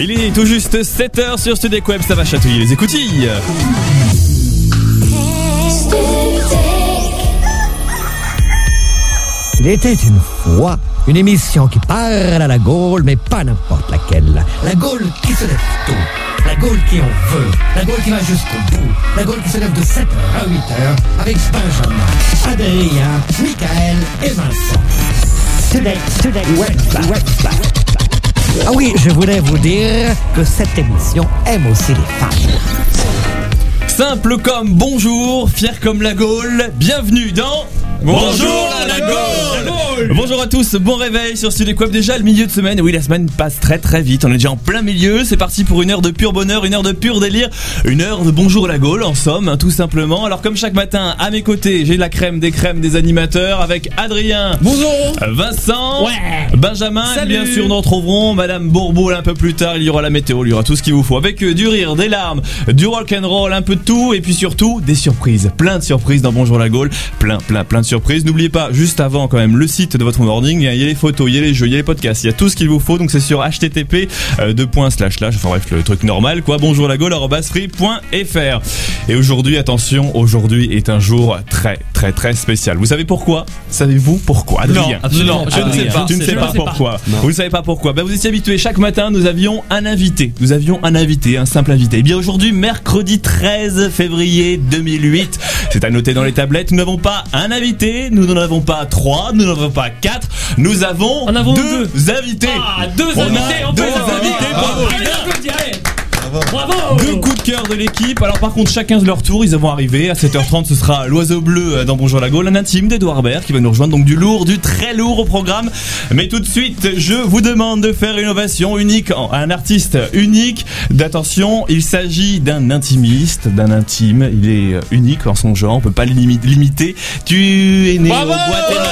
Il est tout juste 7h sur Studec Web, ça va chatouiller les écoutilles. Il était une fois une émission qui parle à la Gaule, mais pas n'importe laquelle. La Gaule qui se lève tôt, la Gaule qui en veut, la Gaule qui va jusqu'au bout, la Gaule qui se lève de 7h à 8h avec Benjamin, Adrien, Mickaël et Vincent. Studec Web. Ah oui, je voulais vous dire que cette émission aime aussi les femmes. Simple comme bonjour, fier comme la Gaule, bienvenue dans... Bonjour la Gaule. Bonjour à tous, bon réveil sur Studec Web. Déjà le milieu de semaine, oui la semaine passe très très vite. On est déjà en plein milieu, c'est parti pour une heure de pur bonheur, une heure de pur délire, une heure de bonjour la Gaule en somme, tout simplement. Alors comme chaque matin, à mes côtés, j'ai la crème des animateurs avec Adrien. Bonjour. Vincent. Ouais. Benjamin. Salut. Bien sûr, nous retrouverons Madame Bourbeau un peu plus tard, il y aura la météo, il y aura tout ce qu'il vous faut. Avec du rire, des larmes, du rock'n'roll, un peu de tout et puis surtout des surprises. Plein de surprises dans Bonjour la Gaule, plein de surprise. N'oubliez pas, juste avant quand même, le site de votre morning, il y a les photos, il y a les jeux, il y a les podcasts, il y a tout ce qu'il vous faut, donc c'est sur http://, enfin bref, le truc normal quoi, bonjourlagaule@free.fr. Et aujourd'hui, attention, aujourd'hui est un jour très très très spécial. Vous savez pourquoi? Savez-vous pourquoi? Adrien. Non, je ne sais pas. Tu ne sais pas pourquoi. Vous ne savez pas pourquoi. Vous étiez habitués, chaque matin, nous avions un invité. Nous avions un invité, un simple invité. Et bien aujourd'hui, mercredi 13 février 2008, c'est à noter dans les tablettes, nous n'avons pas un invité. Nous n'en avons pas 3, nous n'en avons pas 4, nous avons 2 invités. Ah, 2 invités, bravo. Bravo. 2 coups de cœur de l'équipe. Alors par contre chacun de leur tour, ils vont arriver à 7h30, ce sera l'Oiseau Bleu dans Bonjour la Gaule, un intime d'Edouard Baird qui va nous rejoindre, donc du lourd, du très lourd au programme. Mais tout de suite, je vous demande de faire une ovation unique à un artiste unique. D'attention, il s'agit d'un intimiste, d'un intime, il est unique en son genre, on peut pas le limiter. Tu es né bravo au Guatemala.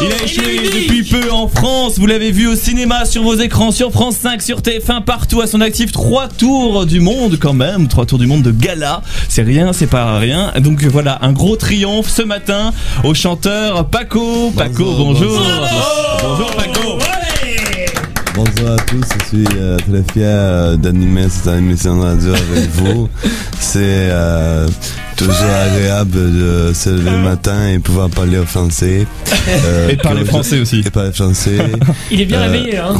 Il a échoué depuis peu en France, vous l'avez vu au cinéma, sur vos écrans, sur France 5, sur TF1, partout à son actif, 3 tours du monde quand même, 3 tours du monde de gala, c'est rien, c'est pas rien, donc voilà, un gros triomphe ce matin au chanteur Paco. Paco, bonjour. Bonjour Paco. Bonjour à tous, je suis très fier d'animer cette émission radio avec vous. C'est toujours agréable de se lever le matin et pouvoir parler au français. Et parler français aussi. Et parler français. Il est bien réveillé, hein.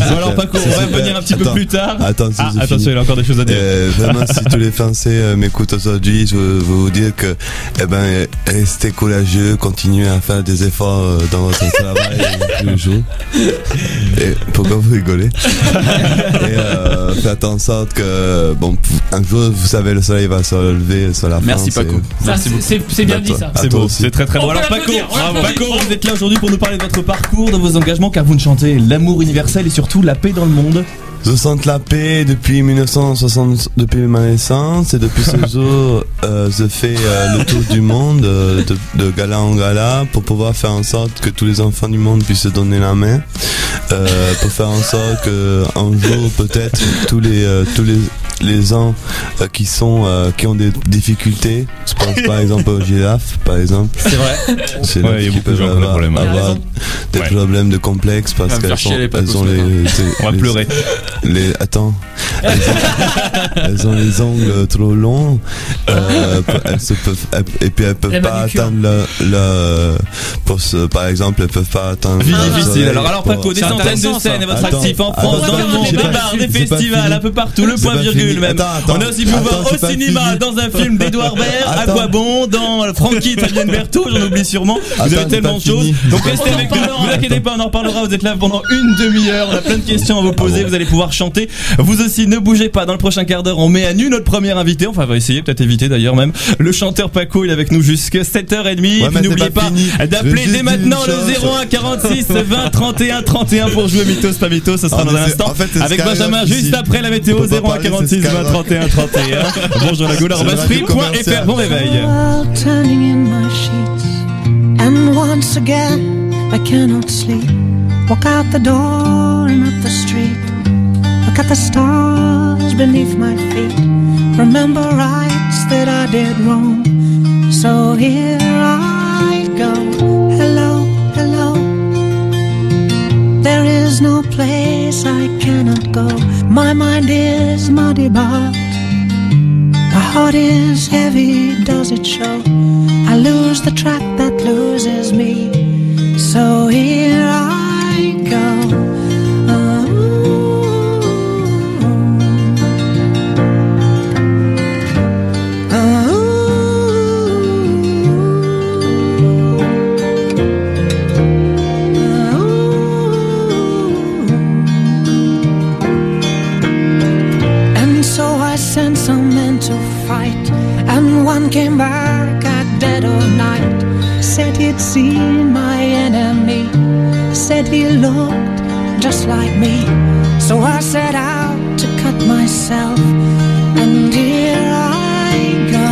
Alors Paco, on va revenir un petit peu plus tard. Attention, il a encore des choses à dire. Vraiment, si tous les Français m'écoutent aujourd'hui, je veux vous dire que restez courageux, continuez à faire des efforts dans votre travail tous les jours. Et pourquoi vous rigolez? Faites en sorte que un jour vous savez le soleil va se relever sur la France. Merci Paco. Merci beaucoup. C'est bien dit ça. C'est beau, c'est très très beau. Alors Paco, vous êtes là aujourd'hui pour nous parler de votre parcours, de vos engagements, car vous ne chantez l'amour universel et surtout la paix dans le monde. Je sens la paix depuis 1960, depuis ma naissance, et depuis ce jour, je fais le tour du monde, de gala en gala, pour pouvoir faire en sorte que tous les enfants du monde puissent se donner la main, pour faire en sorte que un jour peut-être tous les gens qui ont des difficultés, je pense par exemple aux girafes, par exemple. C'est vrai. C'est là qu'ils peuvent avoir des problèmes de complexe parce qu'elles ont on va pleurer. Elles ont les ongles trop longs, elles peuvent pas atteindre par exemple, elles peuvent pas atteindre. Vie difficile. Alors Paco, des centaines de scènes à votre actif en France, dans le monde, des bars, des festivals, un peu partout, le point virgule même. On a aussi pu voir au cinéma dans un film d'Edouard Baird, Aquabon, dans Francky, Fabienne Berthaud, j'en oublie sûrement. Vous avez tellement de choses. Donc restez avec nous, ne vous inquiétez pas, on en reparlera. Vous êtes là pendant une demi-heure, on a plein de questions à vous poser, vous allez pouvoir chanter. Vous aussi, ne bougez pas. Dans le prochain quart d'heure, on met à nu notre premier invité. Enfin, on va essayer, peut-être éviter d'ailleurs même. Le chanteur Paco, il est avec nous jusqu'à 7h30. Ouais, n'oubliez pas d'appeler dès maintenant le 01 46 20 31 31 pour jouer Mythos, pas Mythos. Ça sera dans un instant. En fait, avec Benjamin, juste après la météo, 01 46 20 31 31. Bonjour la Gaule, basfree.fr. Bon réveil. And once again, I cannot sleep. Walk out the door and up the street. Look at the stars beneath my feet. Remember rights that I did wrong. So here I go. Hello, hello. There is no place place I cannot go. My mind is muddy, but my heart is heavy, does it show? I lose the track that loses me, so here I go. One came back at dead of night, said he'd seen my enemy, said he looked just like me. So I set out to cut myself, and here I go.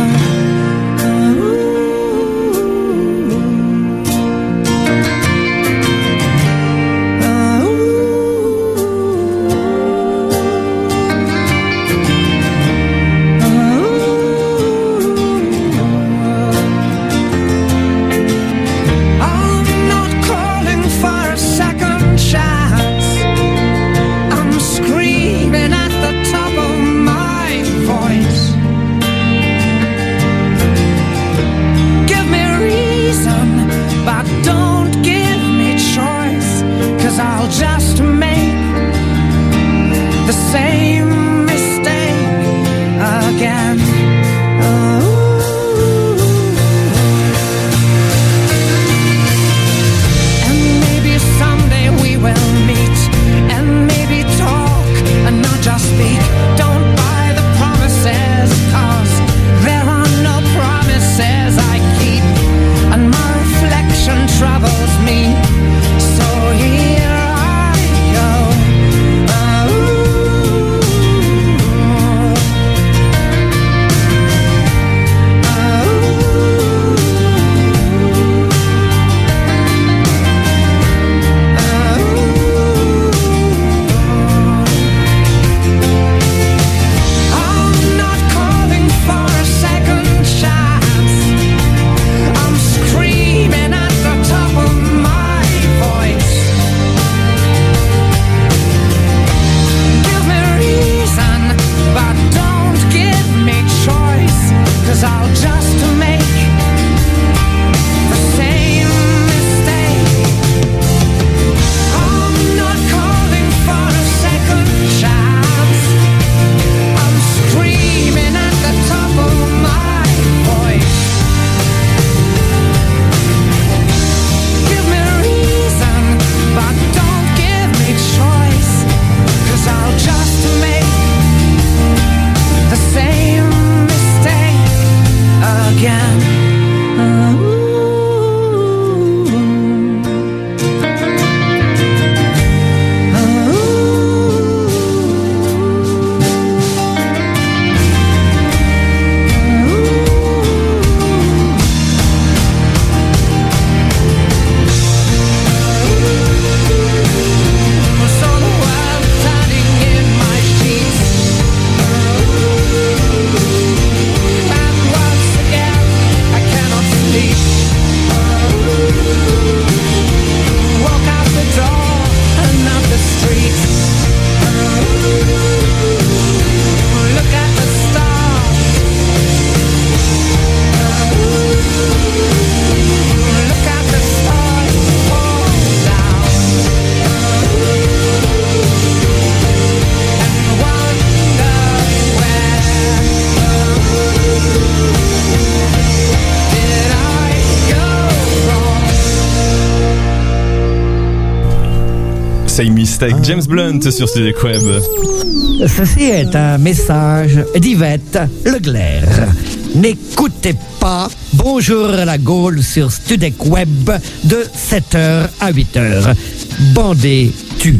Avec James Blunt sur Studec Web. Ceci est un message d'Yvette Leclerc. N'écoutez pas Bonjour la Gaule sur Studec Web de 7h à 8h. Bandez tu.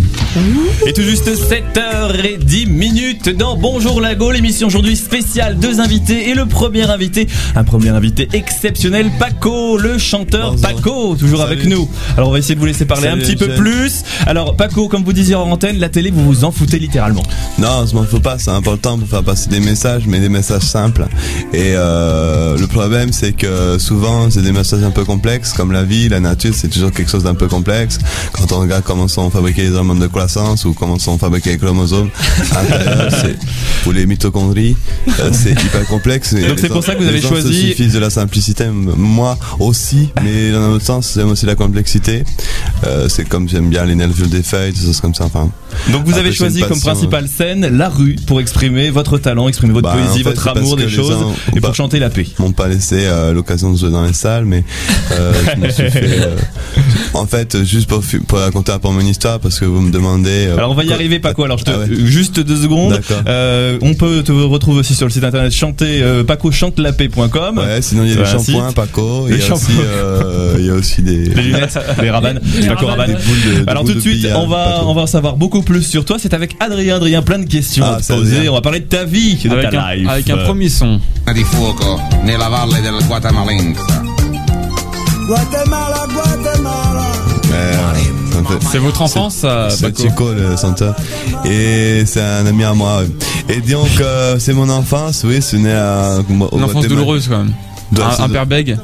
Et tout juste 7h10 dans Bonjour la Gaule, émission aujourd'hui spéciale, deux invités et le premier invité, un premier invité exceptionnel, Paco, le chanteur. Bonjour. Paco, toujours Salut. Avec nous. Alors on va essayer de vous laisser parler Salut, un petit peu plus. Alors Paco, comme vous disiez en antenne, la télé vous vous en foutez littéralement. Non, je m'en fous pas, c'est important pour faire passer des messages, mais des messages simples. Et le problème c'est que souvent c'est des messages un peu complexes, comme la vie, la nature, c'est toujours quelque chose d'un peu complexe. Quand on regarde comment sont fabriqués les hormones de croissance ou comment sont fabriqués les chromosomes ou les mitochondries. C'est hyper complexe. Donc c'est pour ça que vous avez choisi. Il suffit de la simplicité. Moi aussi, mais dans un autre sens, j'aime aussi la complexité. C'est comme j'aime bien les nervures des feuilles, des choses comme ça. Enfin, donc vous avez choisi comme principale scène la rue pour exprimer votre talent, exprimer votre poésie, votre amour des choses et pour chanter la paix. Ils m'ont pas laissé l'occasion de jouer dans les salles, mais je me suis fait. En fait, juste pour raconter un peu mon histoire, parce que vous me demandez. Alors on va y arriver, Paco. Alors je te juste 2 secondes. On peut te retrouver aussi sur le site internet chanter pacochantelapé.com. Ouais, sinon il y a des shampoings, Paco. Il y a aussi, des lunettes, des Rabanne, Paco Rabanne. Alors tout de suite, on va savoir beaucoup plus sur toi. C'est avec Adrien. Adrien, plein de questions à te poser. On va parler de ta vie, de ta life. Avec un premier son. Di fuoco nella valle del Guatemalenza. Guatemala, Guatemala. C'est votre enfance, c'est Chico, le Santa. Et c'est un ami à moi. Et donc, c'est mon enfance, oui, c'est né à. Une enfance douloureuse, quand même. Un père bègue.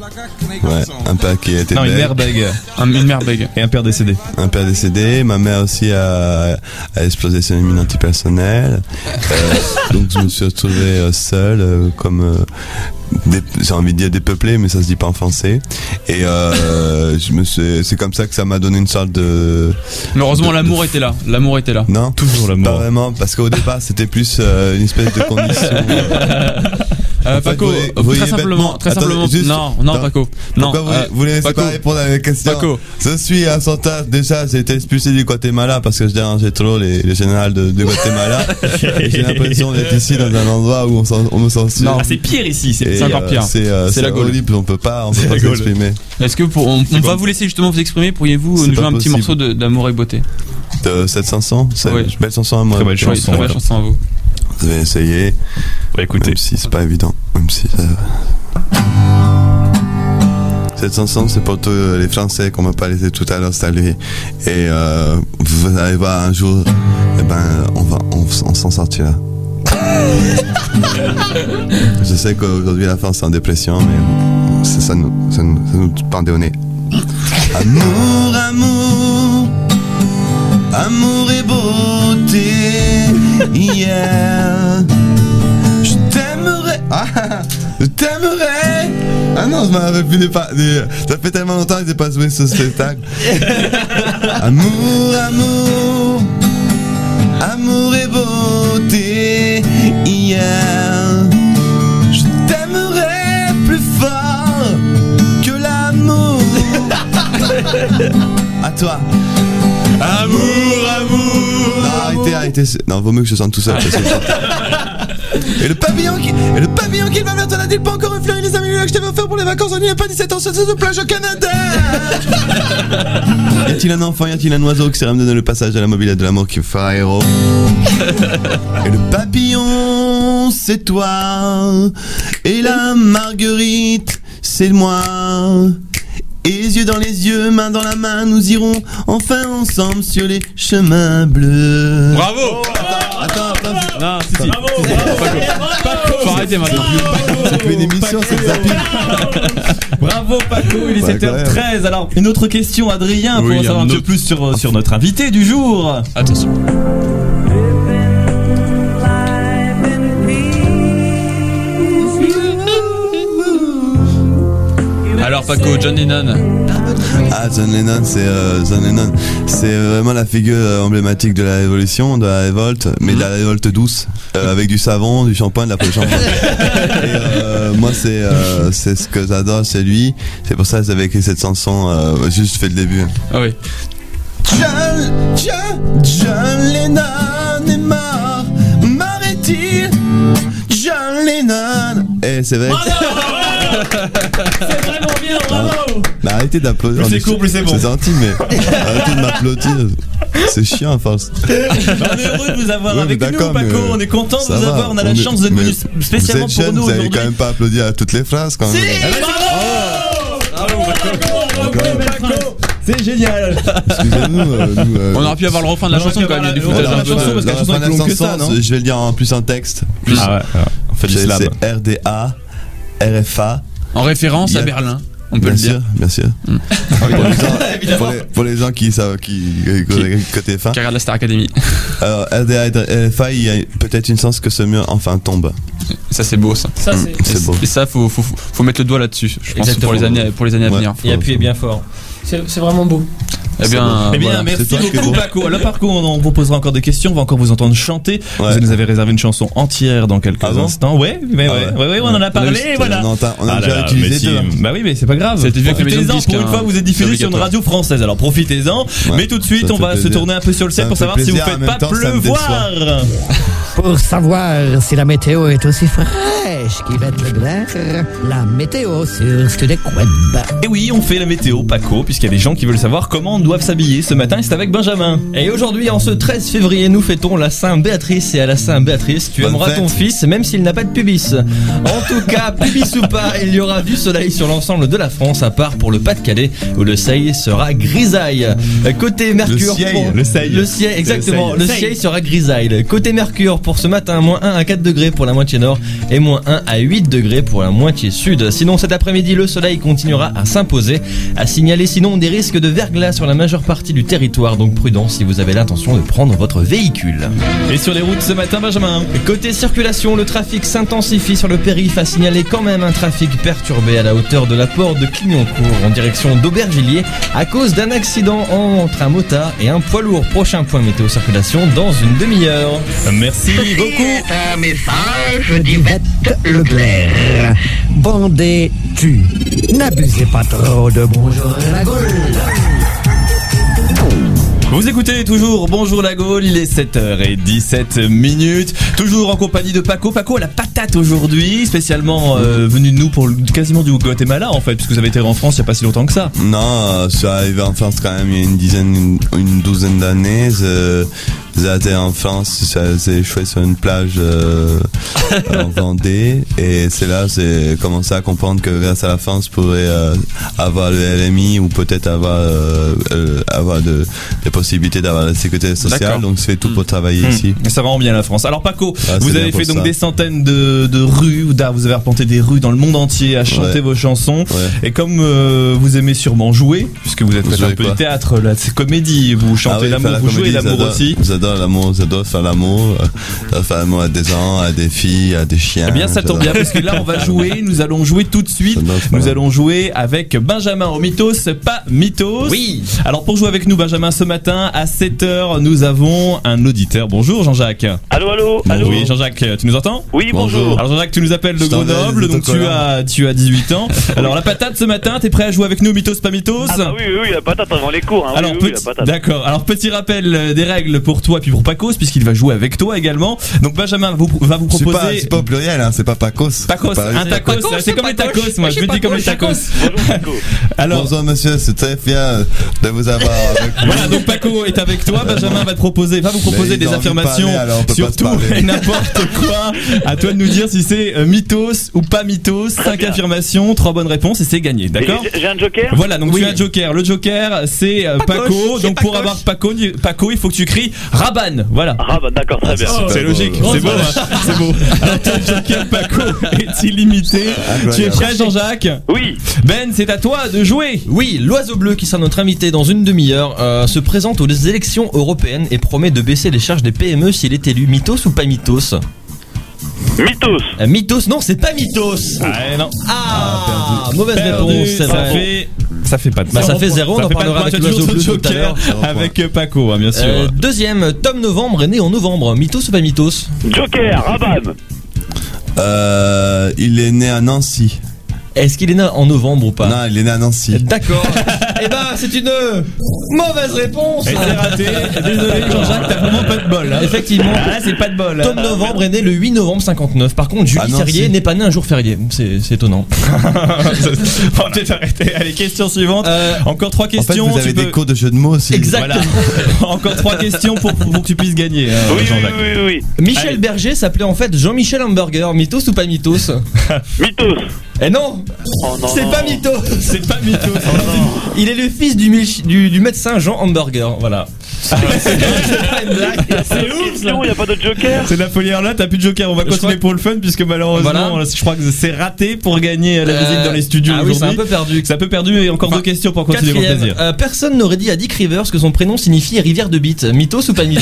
Ouais, un père qui était bègue. Non, une mère bègue. Une mère bègue. Et un père décédé. Un père décédé. Ma mère aussi a explosé son mine antipersonnelle. Donc je me suis retrouvé seul, comme. J'ai envie de dire dépeuplé, mais ça se dit pas en français. Et c'est comme ça que ça m'a donné une sorte de. Heureusement, l'amour était là. L'amour était là. Non, toujours l'amour. Pas vraiment, parce qu'au départ, c'était plus une espèce de condition. Paco, très simplement. Juste, non, Paco. Pourquoi vous voulez pas répondre à mes questions, Paco? Je suis à Santa, déjà, j'ai été expulsé du Guatemala parce que je dérangeais trop les générales de Guatemala. J'ai l'impression d'être ici dans un endroit où on me censure. Non, c'est pire ici, c'est encore pire. C'est la Gaule. On peut pas s'exprimer. Est-ce que on va vous laisser justement vous exprimer? Pourriez-vous nous jouer un petit morceau d'Amour et Beauté de cette chanson? C'est une belle chanson à moi. Très belle chanson à vous. Je vais essayer. Écoutez. Même si c'est pas évident. Même si cette chanson, c'est pour tous les Français qu'on m'a pas laissé tout à l'heure saluer. Et vous allez voir un jour, eh ben, on s'en sortira. Je sais qu'aujourd'hui la France est en dépression, mais ça nous pendait au nez. Amour, amour, amour et beauté. Yeah. Je t'aimerais. Je t'aimerais. Ah non, je m'en rappelle plus ça fait tellement longtemps que j'ai pas joué ce spectacle. Amour, amour, amour et beauté. Yeah. Je t'aimerais plus fort que l'amour. À toi. Amour, amour. Non, arrêtez. Non, vaut mieux que je sente tout seul. Et le papillon qui va vers toi n'a-t-il pas encore effleuré les amis que je t'avais offert pour les vacances? On n'y a pas 17 ans, c'est de plage au Canada. Y a-t-il un enfant, y a-t-il un oiseau qui sera me donner le passage à la mobilette de l'amour qui me fera héros? Et le papillon, c'est toi. Et la marguerite, c'est moi. Et yeux dans les yeux, main dans la main, nous irons enfin ensemble sur les chemins bleus. Bravo! Attends. Non, si. Bravo, Paco. Faut arrêter maintenant. C'est plus une émission, c'est de zapping. Bravo Paco, il est 7h13. Alors, une autre question, Adrien, pour en savoir un peu plus sur notre invité du jour. Attention. Alors Paco, John Lennon. John Lennon, c'est vraiment la figure emblématique de la révolution, de la révolte, mais de la révolte douce, avec du savon, du shampoing, de la peau de shampoing. Moi c'est ce que j'adore, c'est lui. C'est pour ça que j'avais écrit cette chanson, juste fait le début. Ah oui. John Lennon est mort, m'arrête-t-il? John Lennon. Eh c'est vrai. C'est vraiment bien, bravo! Mais arrêtez d'applaudir. C'est court, plus c'est bon. C'est gentil, mais arrêtez de m'applaudir. C'est chiant à force. On est heureux de vous avoir avec nous, Paco. On est content de vous avoir. On a la chance d'être venu spécialement pour nous. Vous n'avez quand même pas applaudi à toutes les phrases quand même. Bravo! Bravo, Paco! C'est génial. Excusez-nous, on aurait pu avoir le refrain de la chanson quand même. Il y a du foutage dans la chanson parce que la chanson est plus longue que ça, non? Je vais le dire en plus un texte. Ah ouais. En fait, c'est RDA. RFA. En référence à Berlin. on peut bien le dire. Bien sûr, bien sûr. Pour, les gens qui savent, côté fin. Qui regardent la Star Academy. Alors, RDA et RFA, il y a peut-être une chance que ce mur enfin tombe. Ça, c'est beau, ça. Ça c'est beau. Et ça, faut mettre le doigt là-dessus, je pense, pour les années à venir. Et appuyer bien fort. C'est vraiment beau. Eh bien, merci beaucoup, Paco. Là, par contre, on vous posera encore des questions. On va encore vous entendre chanter. Ouais. Vous nous avez réservé une chanson entière dans quelques instants. Ouais, on en a parlé. Voilà. On a déjà utilisé deux. Bah oui, mais c'est pas grave. Profitez-en. Pour une fois, vous êtes diffusé sur une radio française. Alors profitez-en. Mais tout de suite, on va se tourner un peu sur le set pour savoir si vous faites pas pleuvoir. Pour savoir si la météo est aussi fraîche qu'il va être clair, la météo sur Studec Web. Et oui, on fait la météo, Paco, puisqu'il y a des gens qui veulent savoir comment doivent s'habiller ce matin, et c'est avec Benjamin. Et aujourd'hui, en ce 13 février, nous fêtons la Sainte-Béatrice, et à la Sainte-Béatrice, tu aimeras ton fils, même s'il n'a pas de pubis. En tout cas, pubis ou pas, il y aura du soleil sur l'ensemble de la France, à part pour le Pas-de-Calais, où le ciel sera grisaille. Côté Mercure... Le ciel sera grisaille. Côté Mercure, pour ce matin, moins 1 à 4 degrés pour la moitié nord, et moins 1 à 8 degrés pour la moitié sud. Sinon, cet après-midi, le soleil continuera à s'imposer, à signaler sinon des risques de verglas sur la majeure partie du territoire, donc prudence si vous avez l'intention de prendre votre véhicule. Et sur les routes ce matin, Benjamin. Côté circulation, le trafic s'intensifie sur le périph', à signaler quand même un trafic perturbé à la hauteur de la porte de Clignancourt en direction d'Aubervilliers à cause d'un accident entre un motard et un poids lourd. Prochain point météo circulation dans une demi-heure. Merci beaucoup. Un message d'Yvette Leclerc. Bandez-tu, n'abusez pas trop de Bonjour la Gaule. Vous écoutez toujours Bonjour la Gaule, il est 7h17, toujours en compagnie de Paco. Paco à la patate aujourd'hui, spécialement venu de nous pour quasiment du Guatemala en fait, puisque vous avez été en France il n'y a pas si longtemps que ça. Non, je suis arrivé en France quand même il y a une douzaine d'années. J'ai été en France, j'ai échoué sur une plage en Vendée, et c'est là j'ai commencé à comprendre que grâce à la France, je pourrais avoir le LMI ou peut-être avoir des possibilités d'avoir la sécurité sociale. D'accord. Donc je fais tout pour travailler ici. Ça rend bien la France. Alors Paco, vous avez fait donc des centaines de rues, vous avez arpenté des rues dans le monde entier à chanter vos chansons, et comme vous aimez sûrement jouer, puisque vous êtes un peu du théâtre, là, c'est comédie, vous chantez l'amour, vous jouez l'amour aussi. J'adore faire l'amour, à des gens, à des filles, à des chiens. Eh bien, ça tombe bien, parce que là, on va jouer, nous allons jouer tout de suite. Nous allons jouer avec Benjamin au Mythos, pas Mythos. Oui. Alors, pour jouer avec nous, Benjamin, ce matin, à 7h, nous avons un auditeur. Bonjour, Jean-Jacques. Allô. Oui, Jean-Jacques, tu nous entends ? Oui, bonjour. Alors, Jean-Jacques, tu nous appelles de Grenoble, donc tu as 18 ans. Alors, la patate, ce matin, t'es prêt à jouer avec nous, Mythos, pas Mythos ? Ah, bah, oui, la patate avant les cours. Hein. Alors, d'accord. Alors, petit rappel des règles pour toi et puis pour Pacos, puisqu'il va jouer avec toi également. Donc Benjamin va vous proposer. C'est pas au pluriel, hein, c'est pas Pacos. Pacos, un tacos, c'est comme les tacos, moi je me dis comme les tacos. Bonjour monsieur, c'est très fier de vous avoir avec vous. Voilà, donc Paco est avec toi, Benjamin va vous proposer des affirmations sur tout et n'importe quoi. À toi de nous dire si c'est mythos ou pas mythos. 5 affirmations, 3 bonnes réponses et c'est gagné, d'accord ? J'ai un joker ? Voilà, donc tu as un joker. Le joker c'est Paco, donc pour avoir Paco, il faut que tu cries Rabanne, voilà. Rabanne, d'accord, très bien. Oh, c'est logique, c'est beau. C'est beau. Alors, ton joker Paco est illimité. Tu es prêt, Jean-Jacques ? Oui. Ben, c'est à toi de jouer. Oui, l'Oiseau Bleu, qui sera notre invité dans une demi-heure, se présente aux élections européennes et promet de baisser les charges des PME s'il est élu. Mythos ou pas mythos ? Mythos. Mythos, non, c'est pas mythos. Ah, non. Ah, mauvaise réponse, c'est vrai. Ça fait pas de mal. Ça fait 0, on en parlera avec l'Oiseau Bleu tout à l'heure. Avec Paco, bien sûr. Deuxième, Tom Novembre est né en novembre. Mythos ou pas mythos ? Joker, Rabanne. Il est né à Nancy. Est-ce qu'il est né en novembre ou pas ? Non, il est né à Nancy. D'accord. Eh ben, c'est une mauvaise réponse. Et c'est raté. Désolé, Jean-Jacques, t'as vraiment pas de bol. Hein. Effectivement. Ah, c'est pas de bol. Tom Novembre est né le 8 novembre 59. Par contre, Julie Ferrier n'est pas né un jour férié. C'est étonnant. On va peut-être arrêter. Allez, question suivante. Encore 3 questions. En fait, vous avez des cours de jeu de mots aussi. Exactement. Voilà. Encore 3 questions pour que tu puisses gagner. Oui. Michel Berger s'appelait en fait Jean-Michel Hamburger. Mythos ou pas mythos ? Mythos. Eh non, c'est pas mythos. C'est pas mythos. Il est le fils du médecin Jean Hamburger, voilà. Ah ouais, c'est ouf, il n'y a pas de joker. C'est la folie là, t'as plus de joker. On va continuer pour le fun puisque malheureusement je crois que c'est raté pour gagner la musique dans les studios aujourd'hui. C'est un peu perdu. C'est un peu perdu et encore 2 questions pour continuer mon plaisir. Personne n'aurait dit à Dick Rivers que son prénom signifie rivière de bite. Mythos ou pas mythos?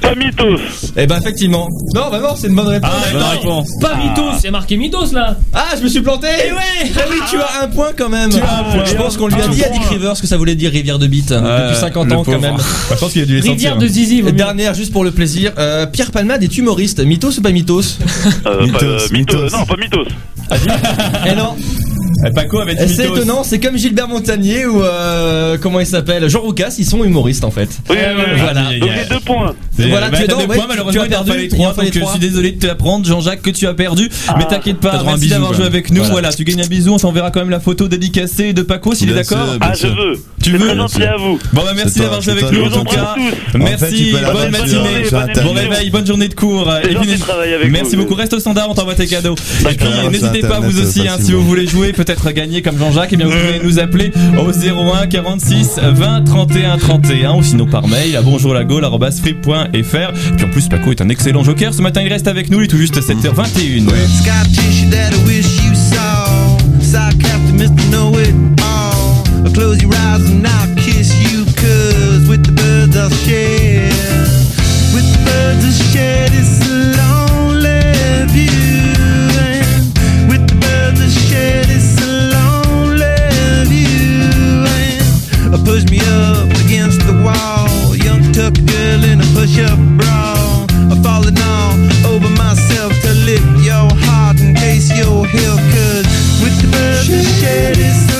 Pas mythos. Eh ben effectivement. Non, bah non, c'est une bonne réponse. Ah, bonne réponse. Pas mythos, c'est marqué mythos là. Ah, je me suis planté. Eh ouais. Ah oui, tu as un point quand même. Je pense qu'on lui a dit à Dick Rivers que ça voulait dire rivière de bite depuis 50 ans quand même. Je pense qu'il a dû les sentir. Rivière de zizi. Dernière juste pour le plaisir. Pierre Palmade est humoriste. Mythos ou pas mythos? Mythos. Non, pas mythos. Eh non. Paco avait dit mythos. C'est étonnant, c'est comme Gilbert Montagnier ou comment il s'appelle, Jean Roucas, ils sont humoristes en fait. Oui, voilà. Donc les 2 points. Voilà, tu as 2 points, malheureusement tu as perdu. Donc je suis désolé de te l'apprendre, Jean-Jacques, que tu as perdu. Mais t'inquiète pas, merci d'avoir joué avec nous. Voilà, tu gagnes un bisou, on s'enverra quand même la photo dédicacée de Paco s'il est d'accord. Ah, je veux. Tu veux? Merci à vous. Bon bah merci d'avoir joué avec nous en tout cas. Merci, bonne matinée, bon réveil, bonne journée de cours. Merci beaucoup, reste au standard, on t'envoie tes cadeaux. Et puis n'hésitez pas vous aussi si vous voulez jouer peut-être gagner comme Jean-Jacques, et bien vous pouvez nous appeler au 01 46 20 31 31 ou sinon par mail à bonjourlagaule@free.fr. Et puis en plus Paco est un excellent joker. Ce matin il reste avec nous, il est tout juste 7h21. Push me up against the wall, young tuck girl in a push-up bra. I'm falling all over myself to lift your heart in case you're here. 'Cause with the birds that shed it's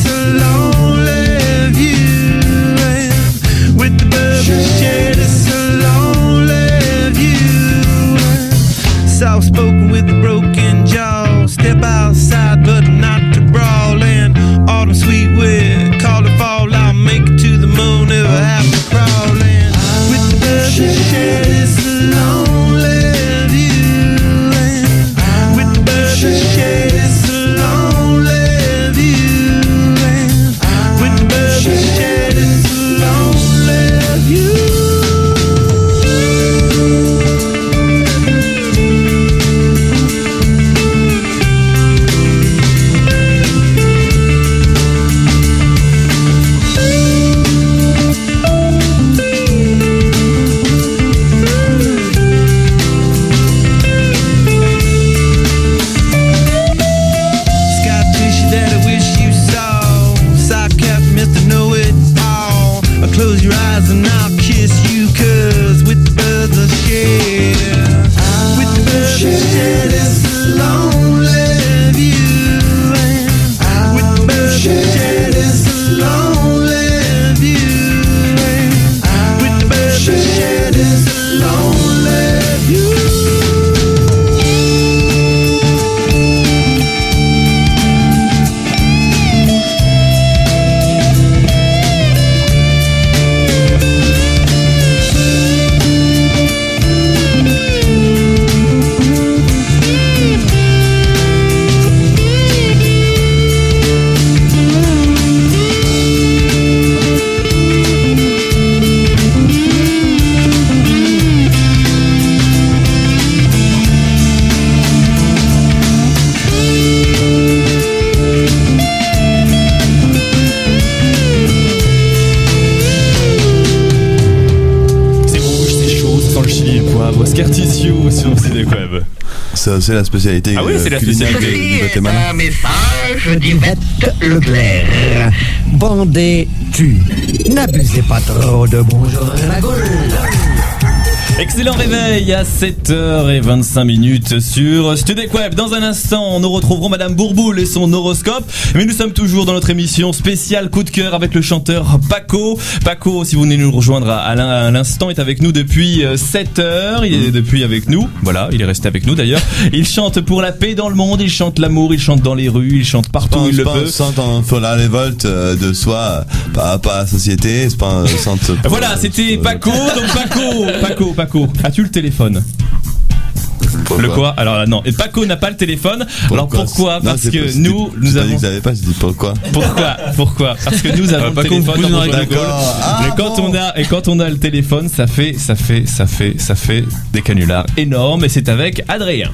a lonely view. And with the birds that shed it's a lonely view. And with the birds that shed it's a lonely view. Soft-spoken with a broken jaw, step outside but not to brawl. And autumn sweet wind, call it fall. I'll make it to the moon, never have to crawl. And with the birds that shed it's a lonely view. And with the birds that shed it's a lonely view. And with the birds that shed it's a lonely view. C'est la spécialité. Ah oui, c'est la spécialité. C'est un message d'Yvette Leclerc. Bandez-tu. N'abusez pas trop de Bonjour la Gaule. Excellent réveil à 7h25 sur Studec Web. Dans un instant, nous retrouverons Madame Bourbeau et son horoscope. Mais nous sommes toujours dans notre émission spéciale coup de cœur avec le chanteur Paco. Paco, si vous venez nous rejoindre à l'instant, est avec nous depuis 7h. Il est depuis avec nous. Voilà, il est resté avec nous d'ailleurs. Il chante pour la paix dans le monde, il chante l'amour, il chante dans les rues, il chante partout où il le peut. C'est pas un chant pour la révolte de soi, pas la société. C'est pas un chant pour... Voilà, c'était Paco. Donc Paco, as-tu le téléphone ? Pourquoi le quoi ? Alors non, et Paco n'a pas le téléphone. Alors pourquoi ? Parce non, que nous avons. Dit que j'avais pas, je dis pourquoi ? Parce que nous avons Paco, le téléphone. Vous d'accord. Mais quand on a le téléphone, ça fait des canulars énormes. Et c'est avec Adrien.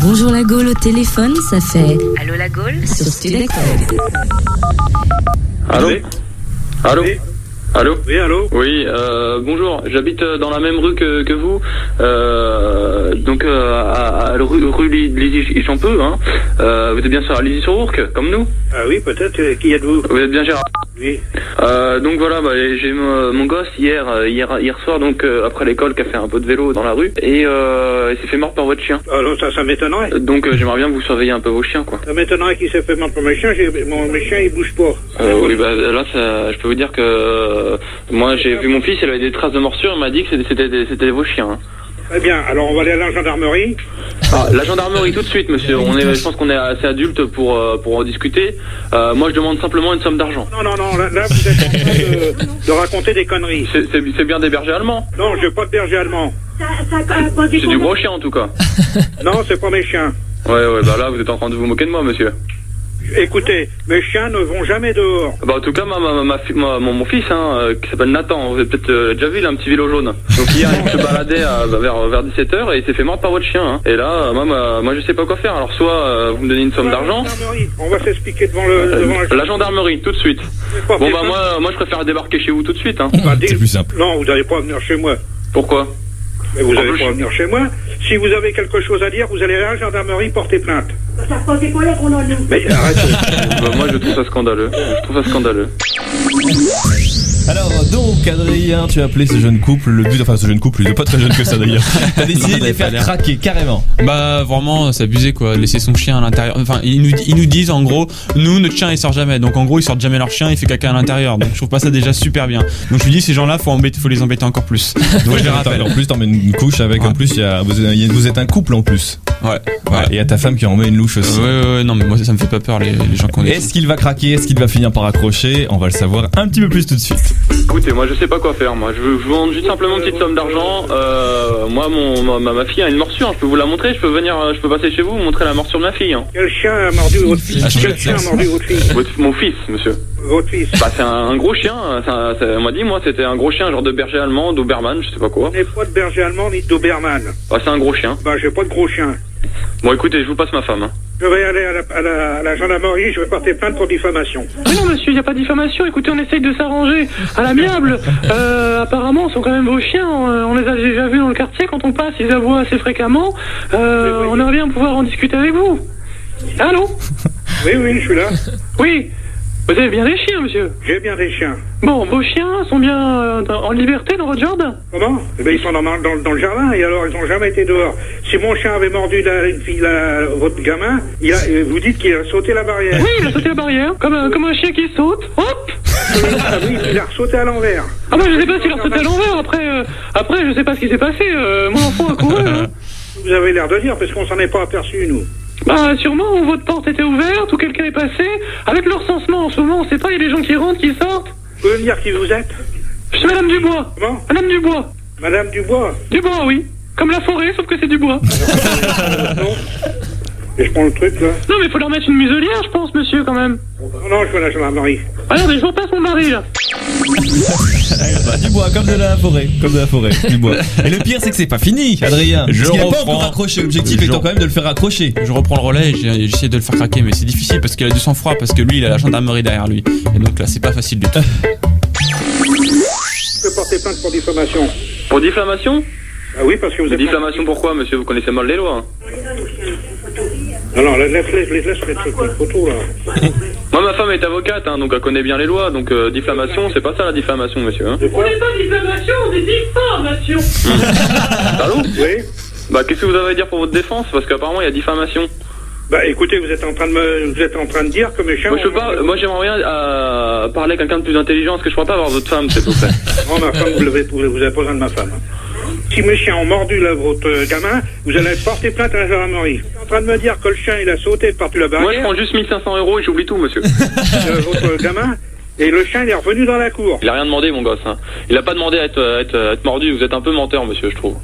Bonjour la Gaule au téléphone, ça fait. Allô la Gaule sur Studec. Allô. Oui, bonjour. J'habite dans la même rue que vous, donc à la rue Lizy-Champeux. Hein. Vous êtes bien sûr à Lizy-sur-Ourcq, comme nous. Ah oui, peut-être. Qui êtes-vous ? Vous êtes bien Gérard. Oui. Donc voilà, j'ai mon gosse hier soir, donc après l'école, qui a fait un peu de vélo dans la rue et il s'est fait mordre par votre chien. Alors ça m'étonnerait. Donc j'aimerais bien que vous surveillez un peu vos chiens, quoi. Ça m'étonnerait qu'il s'est fait mordre par mes chiens. Mes chiens ils bougent pas. Oui, là ça, je peux vous dire que moi j'ai vu mon fils, il avait des traces de morsure, il m'a dit que c'était vos chiens. Hein. Très bien, alors on va aller à la gendarmerie. Ah, la gendarmerie tout de suite, monsieur. Je pense qu'on est assez adulte pour en discuter. Moi, je demande simplement une somme d'argent. Non, là vous êtes en train de raconter des conneries. C'est bien des bergers allemands. Non, je veux pas de bergers allemands. C'est du gros chien en tout cas. Non, c'est pas mes chiens. Ouais, là vous êtes en train de vous moquer de moi, monsieur. Écoutez, mes chiens ne vont jamais dehors. Bah en tout cas, mon fils, qui s'appelle Nathan, vous avez peut-être déjà vu, il a un petit vélo jaune. Donc hier, il se baladait vers 17h et il s'est fait mordre par votre chien. Hein. Et là, moi, je sais pas quoi faire. Alors soit vous me donnez une somme d'argent. On va s'expliquer devant la gendarmerie, tout de suite. Bon bah moi, je préfère débarquer chez vous tout de suite. Hein. C'est plus simple. Non, vous n'allez pas venir chez moi. Pourquoi ? Mais vous n'allez pas venir chez moi. Si vous avez quelque chose à dire, vous allez à la gendarmerie porter plainte. Mais arrêtez. Bah, moi, je trouve ça scandaleux. Alors, donc, Adrien, tu as appelé ce jeune couple, ce jeune couple, il est pas très jeune que ça d'ailleurs. T'as décidé de les faire craquer, carrément. Bah, vraiment, c'est abusé quoi, laisser son chien à l'intérieur. Enfin, ils nous disent en gros, nous, notre chien il sort jamais. Donc, en gros, ils sortent jamais leur chien, il fait caca à l'intérieur. Donc, je trouve pas ça déjà super bien. Donc, je lui dis, ces gens-là, faut les embêter encore plus. Donc, je les rappelle. En plus, t'en mets une couche avec, en plus, vous êtes un couple en plus. Ouais. Et à ta femme qui en met une louche aussi. Ouais, non, mais moi, ça me fait pas peur, les gens qu'on est. Est-ce qu'il va craquer ? Est-ce qu'il va finir par accrocher ? On va le savoir un petit peu plus tout de suite. Écoutez, moi je sais pas quoi faire. Moi je vous demande juste simplement une petite somme d'argent. Moi ma fille a une morsure. Je peux vous la montrer. Je peux passer chez vous, vous montrer la morsure de ma fille. Hein. Quel chien a mordu votre fille ? Quel chien a mordu votre fille ? Mon fils, monsieur. Votre fils. Bah c'est un gros chien. On m'a dit c'était un gros chien, genre de berger allemand, Doberman, je sais pas quoi. J'ai pas de berger allemand ni de Doberman. Bah c'est un gros chien. Bah j'ai pas de gros chien. Bon écoutez, je vous passe ma femme. Hein. Je vais aller à la gendarmerie, je vais porter plainte pour diffamation. Mais non monsieur, il n'y a pas de diffamation, écoutez, on essaye de s'arranger à l'amiable. Apparemment, ils sont quand même vos chiens, on les a déjà vus dans le quartier, quand on passe, ils aboient assez fréquemment. On aimerait bien pouvoir en discuter avec vous. Allô ? Oui, je suis là. Oui, vous avez bien des chiens, monsieur ? J'ai bien des chiens. Bon, vos chiens sont bien en liberté dans votre jardin ? Comment ? Eh bien, ils sont dans le jardin et alors ils n'ont jamais été dehors. Si mon chien avait mordu votre gamin, vous dites qu'il a sauté la barrière. Oui, il a sauté la barrière, comme un chien qui saute. Hop ! Oui, il a sauté à l'envers. Ah bah je sais pas s'il a sauté à l'envers, après je sais pas ce qui s'est passé, mon enfant a couru. Vous avez l'air de dire, parce qu'on s'en est pas aperçu, nous. Bah sûrement, votre porte était ouverte ou quelqu'un est passé. Avec le recensement en ce moment, on sait pas, il y a des gens qui rentrent, qui sortent. Vous pouvez me dire qui vous êtes ? Je suis Madame Dubois. Comment ? Madame Dubois. Madame Dubois ? Dubois, oui. Comme la forêt, sauf que c'est du bois. Non. Et je prends le truc, là. Non, mais faut leur mettre une muselière, je pense, monsieur, quand même. Non, je veux la gendarmerie. Ah non, mais je vois pas son mari, là. Du bois, comme de la forêt, du bois. Et le pire, c'est que c'est pas fini, Adrien. Il n'a pas encore accroché. L'objectif étant quand même de le faire accrocher. Je reprends le relais et j'essaie de le faire craquer, mais c'est difficile parce qu'il a du sang-froid, parce que lui, il a la gendarmerie derrière lui. Et donc là, c'est pas facile du tout. Je peux porter plainte pour diffamation. Pour diffamation ? Ah oui, parce que vous êtes... Diffamation, pourquoi, monsieur ? Vous connaissez mal les lois. Non, laisse les photos, là. Moi, ma femme est avocate, hein, donc elle connaît bien les lois, donc diffamation, c'est pas ça la diffamation, monsieur. Hein. On n'est pas diffamation, on est diffamation. Allô ? Oui. Bah, qu'est-ce que vous avez à dire pour votre défense ? Parce qu'apparemment, il y a diffamation. Bah, écoutez, vous êtes en train de dire que mes chiens... Moi, j'aimerais rien à parler à quelqu'un de plus intelligent, parce que je crois pas avoir votre femme, c'est tout ça. Non, ma femme, vous avez pas besoin de ma femme. Si mes chiens ont mordu là, votre gamin, vous allez porter plainte à la gendarmerie. Vous êtes en train de me dire que le chien, il a sauté par-dessus la barrière. Moi, je prends juste 1 500 € et j'oublie tout, monsieur. Votre gamin, et le chien, il est revenu dans la cour. Il a rien demandé, mon gosse. Hein. Il a pas demandé à être mordu. Vous êtes un peu menteur, monsieur, je trouve.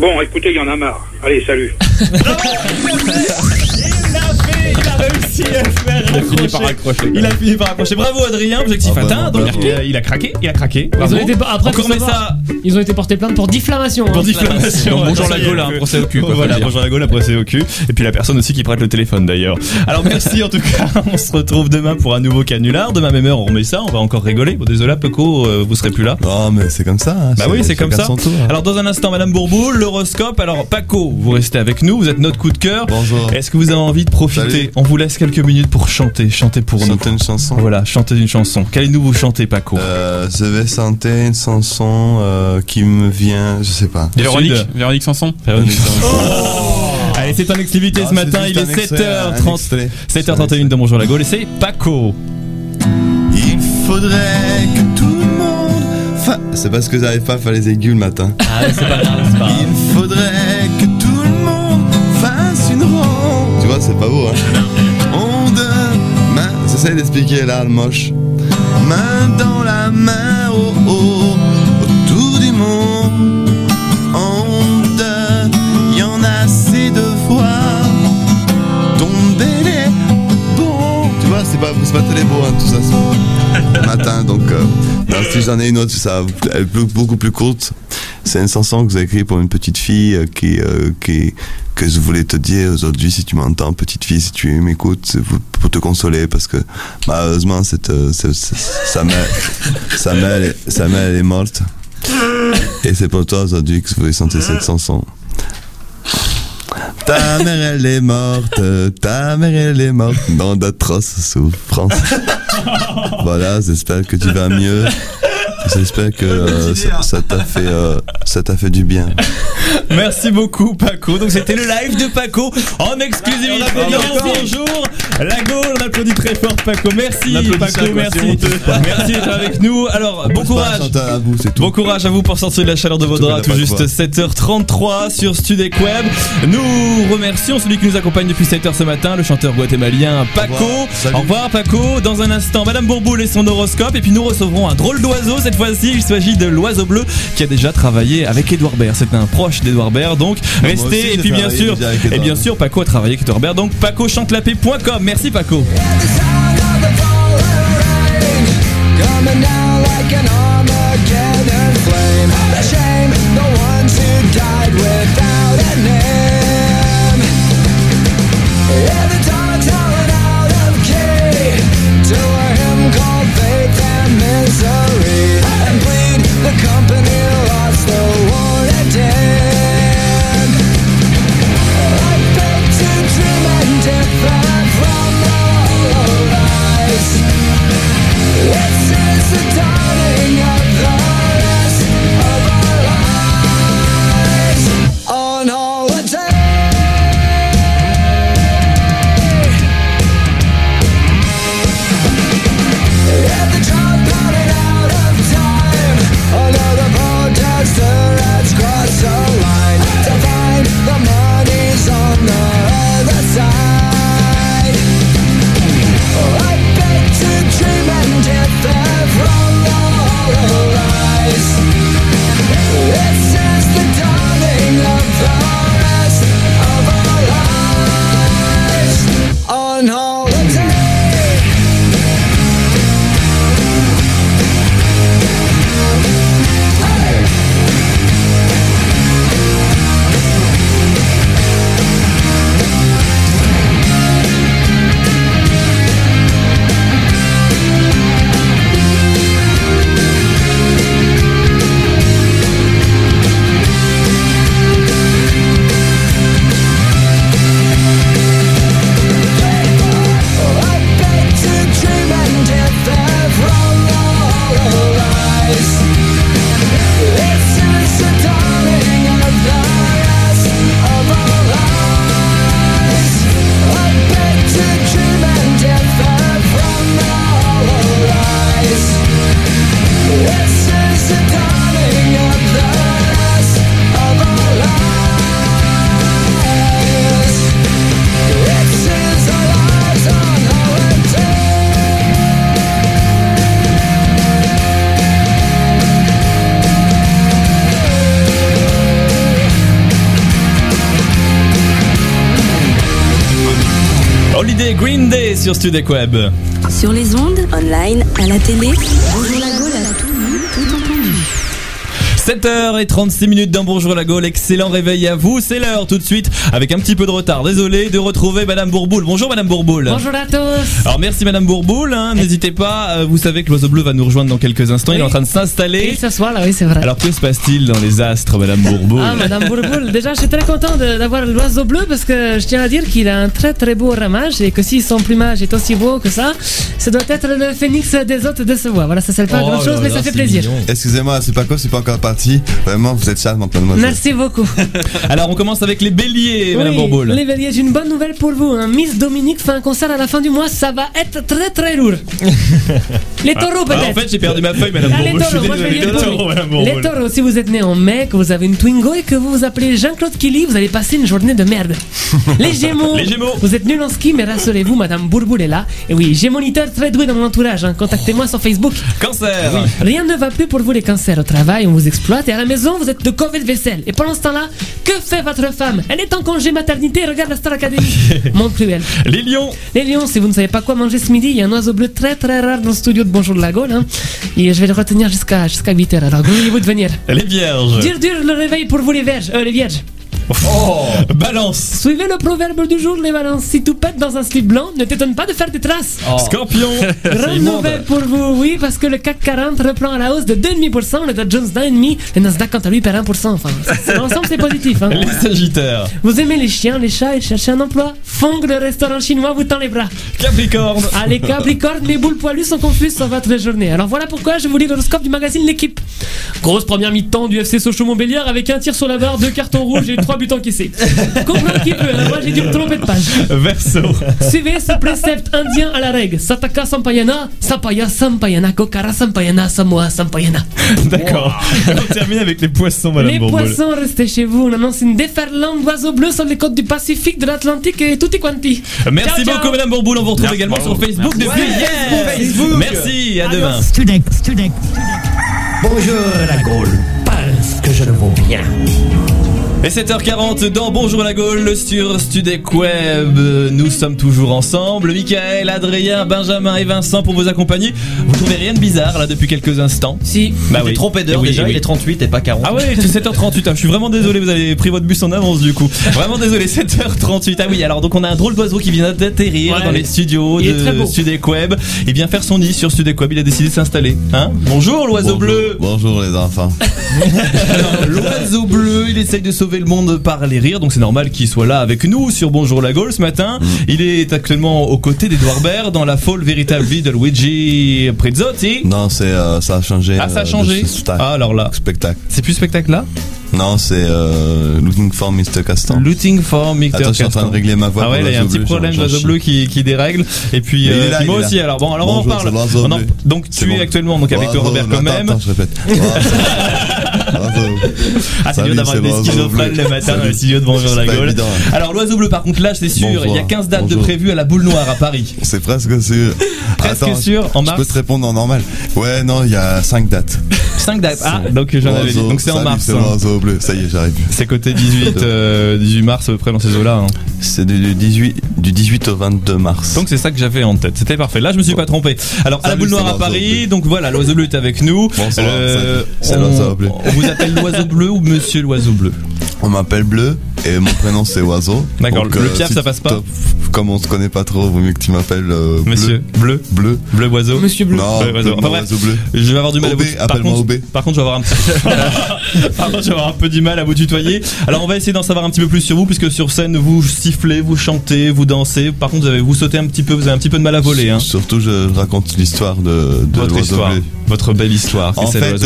Bon, écoutez, il y en a marre. Allez, salut. Il a fini par accrocher. Bravo Adrien, objectif atteint. Donc il a craqué. Bravo. Ils ont été après on met ça. Ils ont été portés plainte pour diffamation. Pour diffamation. Bonjour la Gaule, procès au cul. Voilà, bonjour la Gaule, procès au cul. Et puis la personne aussi qui prête le téléphone d'ailleurs. Alors merci en tout cas. On se retrouve demain pour un nouveau canular. Demain même heure, on remet ça. On va encore rigoler. Bon, désolé, Paco, vous serez plus là. Non, mais c'est comme ça. Bah oui, c'est comme ça. Alors dans un instant, Madame Bourbeau, l'horoscope. Alors Paco, vous restez avec nous. Vous êtes notre coup de cœur. Bonjour. Est-ce que vous avez envie de profiter ? On vous laisse quelques minutes pour chanter pour nous. Chanter une chanson. Voilà, chanter une chanson. Qu'allez-nous vous chanter, Paco ? Je vais chanter une chanson qui me vient, je sais pas. Véronique Sanson. Oh, allez, c'est en activité ce matin, il est 7h30. 7h31 de Bonjour la Gaule et c'est Paco. Il faudrait que tout le monde c'est parce que j'arrive pas à faire les aigus le matin. Ah, c'est pas grave, c'est pas grave. Il faudrait que tout le monde fasse une ronde. Tu vois, c'est pas beau, hein. J'essaie d'expliquer là le moche. Main dans la main, oh oh, autour du monde. Y en a assez de fois. Tomber les bons. Tu vois, c'est pas très beau, hein, tout ça. C'est... matin, donc. Non, si j'en ai une autre, ça, elle est beaucoup plus courte. C'est une chanson que j'ai écrite pour une petite fille que je voulais te dire aujourd'hui, si tu m'entends, petite fille, si tu m'écoutes, pour te consoler, parce que malheureusement, sa mère, elle est morte. Et c'est pour toi aujourd'hui que je voulais chanter cette chanson. Ta mère, elle est morte, dans d'atroces souffrances. Voilà, j'espère que tu vas mieux. J'espère que ça t'a fait du bien. Merci beaucoup Paco. Donc c'était le live de Paco en exclusivité. Bonjour la Gaule, on applaudit très fort Paco. Merci Paco, merci d'être avec nous. Alors bon courage. Bon courage à vous pour sortir de la chaleur de vos draps. Tout juste 7h33 sur Studec Web. Nous remercions celui qui nous accompagne depuis 7h ce matin, le chanteur guatémalien Paco. Au revoir Paco. Dans un instant, Madame Bourbeau et son horoscope. Et puis nous recevrons un drôle d'oiseau. Cette fois-ci, il s'agit de l'Oiseau Bleu qui a déjà travaillé avec Édouard Baird. C'est un proche d'Édouard Baird, donc restez. Et puis bien sûr, Paco a travaillé avec Édouard Baird. Donc PacoChanteLaPaix.com. Merci Paco. And bleed, the company lost the war at end. I beg to dream and differ from the hollow lies. This is the dawning of the rest of our lives. On holiday. Holiday Green Day sur Studec Web. Sur les ondes, online, à la télé, Bonjour la Gaule a tout vu, tout entendu. 7h36 dans Bonjour la Gaule, excellent réveil à vous, c'est l'heure tout de suite, avec un petit peu de retard, désolé, de retrouver Madame Bourbeau. Bonjour Madame Bourbeau. Bonjour à tous. Alors merci Madame Bourbeau, n'hésitez pas, vous savez que l'Oiseau Bleu va nous rejoindre dans quelques instants, oui. Il est en train de s'installer. Et ce soir là, oui c'est vrai. Alors que se passe-t-il dans les astres Madame Bourbeau? Ah Madame Bourbeau, déjà je suis très content d'avoir l'Oiseau Bleu parce que je tiens à dire qu'il a un très très beau ramage et que si son plumage est aussi beau que ça, ça doit être le phénix des hôtes de ce bois. Voilà, ça ne sert pas à grand chose mais ça fait plaisir. Mignon. Excusez-moi, c'est pas quoi, c'est pas encore parti. Vraiment, vous êtes charmante, mademoiselle. Merci beaucoup. Alors, on commence avec les béliers, Madame Bourbeau. Les béliers, j'ai une bonne nouvelle pour vous. Miss Dominique fait un concert à la fin du mois, ça va être très très lourd. Les taureaux, peut-être. En fait, j'ai perdu ma feuille, Madame Bourbeau. Les taureaux, si vous êtes né en mai, que vous avez une Twingo et que vous vous appelez Jean-Claude Killy, vous allez passer une journée de merde. Les gémeaux, vous êtes nuls en ski, mais rassurez-vous, Madame Bourbeau est là. Et oui, j'ai moniteur très doué dans mon entourage. Contactez-moi sur Facebook. Cancer. Oui. Rien ne va plus pour vous, les cancers. Au travail, on vous explique. Et à la maison, vous êtes de corvée de vaisselle. Et pendant ce temps-là, que fait votre femme? Elle est en congé maternité, regarde la Star Academy. Mon cruel. Les lions. Les lions, si vous ne savez pas quoi manger ce midi, il y a un oiseau bleu très très rare dans le studio de Bonjour de la Gaule. Et je vais le retenir jusqu'à 8h. Alors, grouillez-vous de venir. Les vierges. Dur le réveil pour vous les vierges. Oh, balance. Suivez le proverbe du jour, les balances. Si tout pète dans un slip blanc, ne t'étonne pas de faire des traces. Oh. Scorpion. Grande nouvelle pour vous, oui, parce que le CAC 40 reprend à la hausse de 2,5%, le Dow Jones d'un demi, le Nasdaq quant à lui perd 1%. Enfin, l'ensemble c'est positif. Les sagittaires. Vous aimez les chiens, les chats et cherchez un emploi? Fong, le restaurant chinois vous tend les bras. Capricorne. Allez Capricorne, mes boules poilues sont confuses sur votre journée. Alors voilà pourquoi je vous lis l'horoscope du magazine L'Équipe. Grosse première mi-temps du FC Sochaux-Montbéliard avec un tir sur la barre, 2 cartons rouges et 3 but encaissé. Comprends qui peut, moi j'ai dû me tromper de page. Verseau. Suivez ce précepte indien à la règle. Sataka Sampayana, Sapaya Sampayana, Kokara Sampayana, Samoa Sampayana. D'accord. Wow. On termine avec les poissons, Madame Bourbeau. Les poissons, restez chez vous. On annonce une déferlante d'oiseaux bleus sur les côtes du Pacifique, de l'Atlantique et tout est quanti. Merci ciao, beaucoup, ciao. Madame Bourbeau. On vous retrouve également sur Facebook. Facebook. Merci, à demain. Studec. Bonjour la Gaule, parce que je le vaux bien. Et 7h40 dans Bonjour la Gaule sur Studec Web. Nous sommes toujours ensemble, Mickaël, Adrien, Benjamin et Vincent pour vous accompagner. Vous trouvez rien de bizarre là depuis quelques instants? Si, bah oui. Trompé d'heure déjà, oui. Il est 38 et pas 40. Ah ouais, c'est 7h38, je suis vraiment désolé, vous avez pris votre bus en avance du coup. Vraiment désolé, 7h38. Ah oui, alors donc on a un drôle d'oiseau qui vient d'atterrir dans les studios de Studec Web. Et vient faire son nid sur Studec Web, il a décidé de s'installer. Bonjour l'oiseau bleu. Bonjour les enfants. Alors, l'oiseau bleu, il essaye de sauver le monde par les rires, donc c'est normal qu'il soit là avec nous sur Bonjour la Gaule ce matin. Il est actuellement aux côtés d'Edouard Baird dans la folle véritable vie de Luigi Prezzotti. Non, c'est ça a changé. Ah, ça a changé. Ah, alors là, spectacle. C'est plus spectacle là? Non, c'est Looking for Mr. Castan. Looking for Mr. Castan. Je suis en train de régler ma voix. Ah ouais, il y a un petit problème d'oiseau bleu qui dérègle. Et puis là, moi aussi. Alors bon, alors bonjour, on parle. Donc tu es actuellement donc avec toi Robert quand même. Attends, je répète. Ah, c'est dur d'avoir des schizophrènes le matin dans le studio de Bonjour la Gaule. Alors l'oiseau bleu par contre là c'est sûr, il y a 15 dates de prévues à la Boule Noire à Paris. C'est presque sûr. Presque sûr en mars. Je peux te répondre en normal. Ouais non, il y a 5 dates. 5 dates. Ah donc j'en avais dit. Donc c'est en mars. Bleu, ça y est, j'arrive. C'est côté 18 mars à peu près dans ces eaux-là. C'est du 18 au 22 mars. Donc c'est ça que j'avais en tête. C'était parfait. Là, je me suis pas trompé. Alors à la Boule Noire à Paris, donc voilà, l'oiseau bleu est avec nous. Bonsoir, c'est l'oiseau bleu. On vous appelle l'oiseau bleu ou monsieur l'oiseau bleu? On m'appelle bleu et mon prénom c'est oiseau. D'accord. Donc, le Pierre, si ça passe pas. Comme on se connaît pas trop, vaut mieux que tu m'appelles monsieur bleu oiseau. Monsieur bleu. Non, oiseau. Enfin bref, je vais avoir du mal à vous. Appelle-moi OB. Par contre, je vais avoir un petit. Un peu du mal à vous tutoyer. Alors on va essayer d'en savoir un petit peu plus sur vous, puisque sur scène vous sifflez, vous chantez, vous dansez. Par contre vous sautez un petit peu, vous avez un petit peu de mal à voler. Surtout je raconte l'histoire de l'oiseau bleu. Votre belle histoire. En fait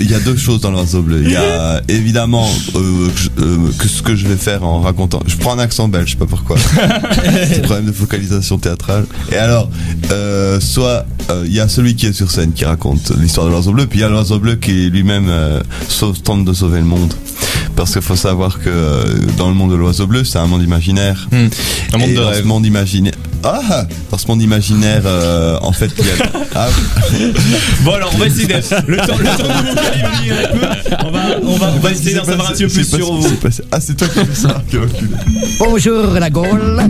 il y a deux choses dans l'oiseau bleu. Il y a évidemment que ce que je vais faire en racontant. Je prends un accent belge, je sais pas pourquoi. C'est un problème de focalisation théâtrale. Et alors soit il y a celui qui est sur scène qui raconte l'histoire de l'oiseau bleu, puis il y a l'oiseau bleu qui lui-même tente de sauver le monde, parce qu'il faut savoir que dans le monde de l'oiseau bleu c'est un monde imaginaire, un monde de rêve. Dans ce monde imaginaire en fait il y a... Bon alors on va essayer le temps de vous calibrer un peu. On va essayer d'en savoir un petit peu plus sur vous. C'est toi qui fais ça. Bonjour la Gaule,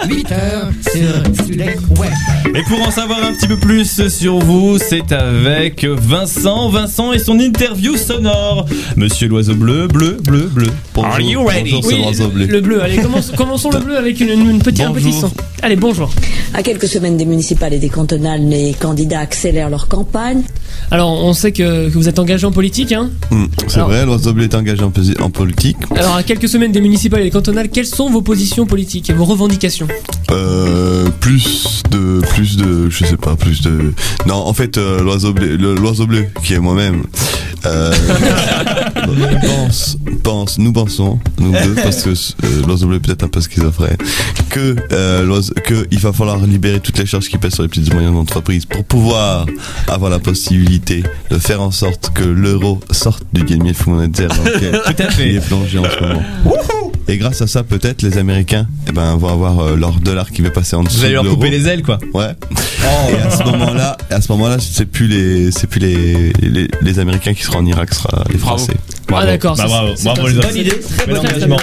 7h 8h sur Studec Web. Et pour en savoir un petit peu plus sur vous, c'est avec Vincent. Vincent et son interview sonore. Monsieur l'oiseau bleu, bleu, bleu, bleu. Bonjour, are you ready? Bonjour, oui, l'oiseau bleu. Le bleu, allez, commençons le bleu avec un petit son. Allez, bonjour. À quelques semaines des municipales et des cantonales, les candidats accélèrent leur campagne. Alors, on sait que vous êtes engagé en politique, hein? C'est vrai, l'oiseau bleu est engagé en politique. Alors, à quelques semaines des municipales et des cantonales, quelles sont vos positions politiques et vos revendications? Non, en fait, l'oiseau bleu, qui est moi-même, nous pensons, parce que l'oiseau bleu est peut-être un peu schizophrène, que il va falloir libérer toutes les charges qui pèsent sur les petites et moyennes entreprises pour pouvoir avoir la possibilité de faire en sorte que l'euro sorte du guillemets monétaire dans lequel il est plongé en ce moment. Et grâce à ça, peut-être les Américains vont avoir leur dollar qui va passer en dessous. Vous allez leur couper les ailes, quoi. Ouais. Oh. Et à ce moment-là, c'est plus les Américains qui seront en Irak, ce sera les Français. Bravo. Ah d'accord. Bravo, bonne idée. Très bel engagement.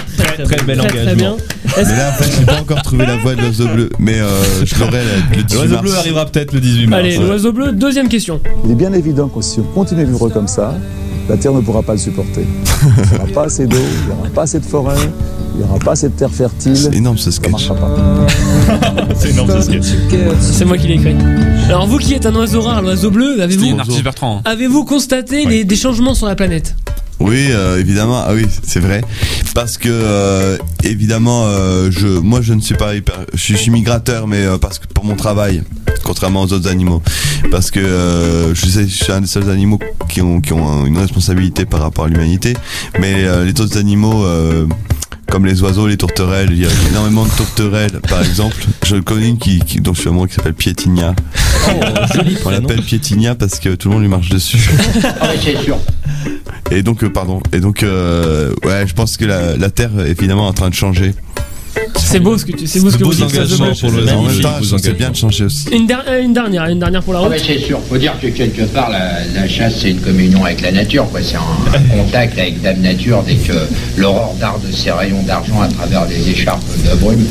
Très bien. Mais là, en fait, j'ai pas encore trouvé la voie de l'oiseau bleu, mais je l'aurai le 18 mars. L'oiseau bleu arrivera peut-être le 18 mars. Allez, l'oiseau bleu. Deuxième question. Il est bien évident que si on continue à vivre comme ça, la Terre ne pourra pas le supporter. Il n'y aura pas assez d'eau, il n'y aura pas assez de forêt, il n'y aura pas assez de terre fertile. C'est énorme ce sketch. Ça ne marchera pas. C'est énorme ce sketch. C'est moi qui l'ai écrit. Alors vous qui êtes un oiseau rare, l'oiseau bleu, avez-vous constaté des changements sur la planète ? Oui, évidemment. Ah oui, c'est vrai. Parce que je ne suis pas hyper. Je suis migrateur, mais parce que pour mon travail, contrairement aux autres animaux, parce que je suis un des seuls animaux qui ont une responsabilité par rapport à l'humanité. Mais les autres animaux, comme les oiseaux, les tourterelles, il y a énormément de tourterelles. Par exemple, je connais une dont je suis amoureux qui s'appelle Pietinia. On l'appelle Pietinia parce que tout le monde lui marche dessus. Ah oui, c'est sûr. Et donc, je pense que la Terre est finalement en train de changer. C'est beau ce que tu, c'est beau ce que vous dites. Engagement pour le en même temps, c'est bien de changer aussi. Une dernière pour la route. Ah bah c'est sûr, faut dire que quelque part la chasse c'est une communion avec la nature, quoi. C'est un contact avec Dame Nature dès que l'aurore darde de ses rayons d'argent à travers les écharpes de brume.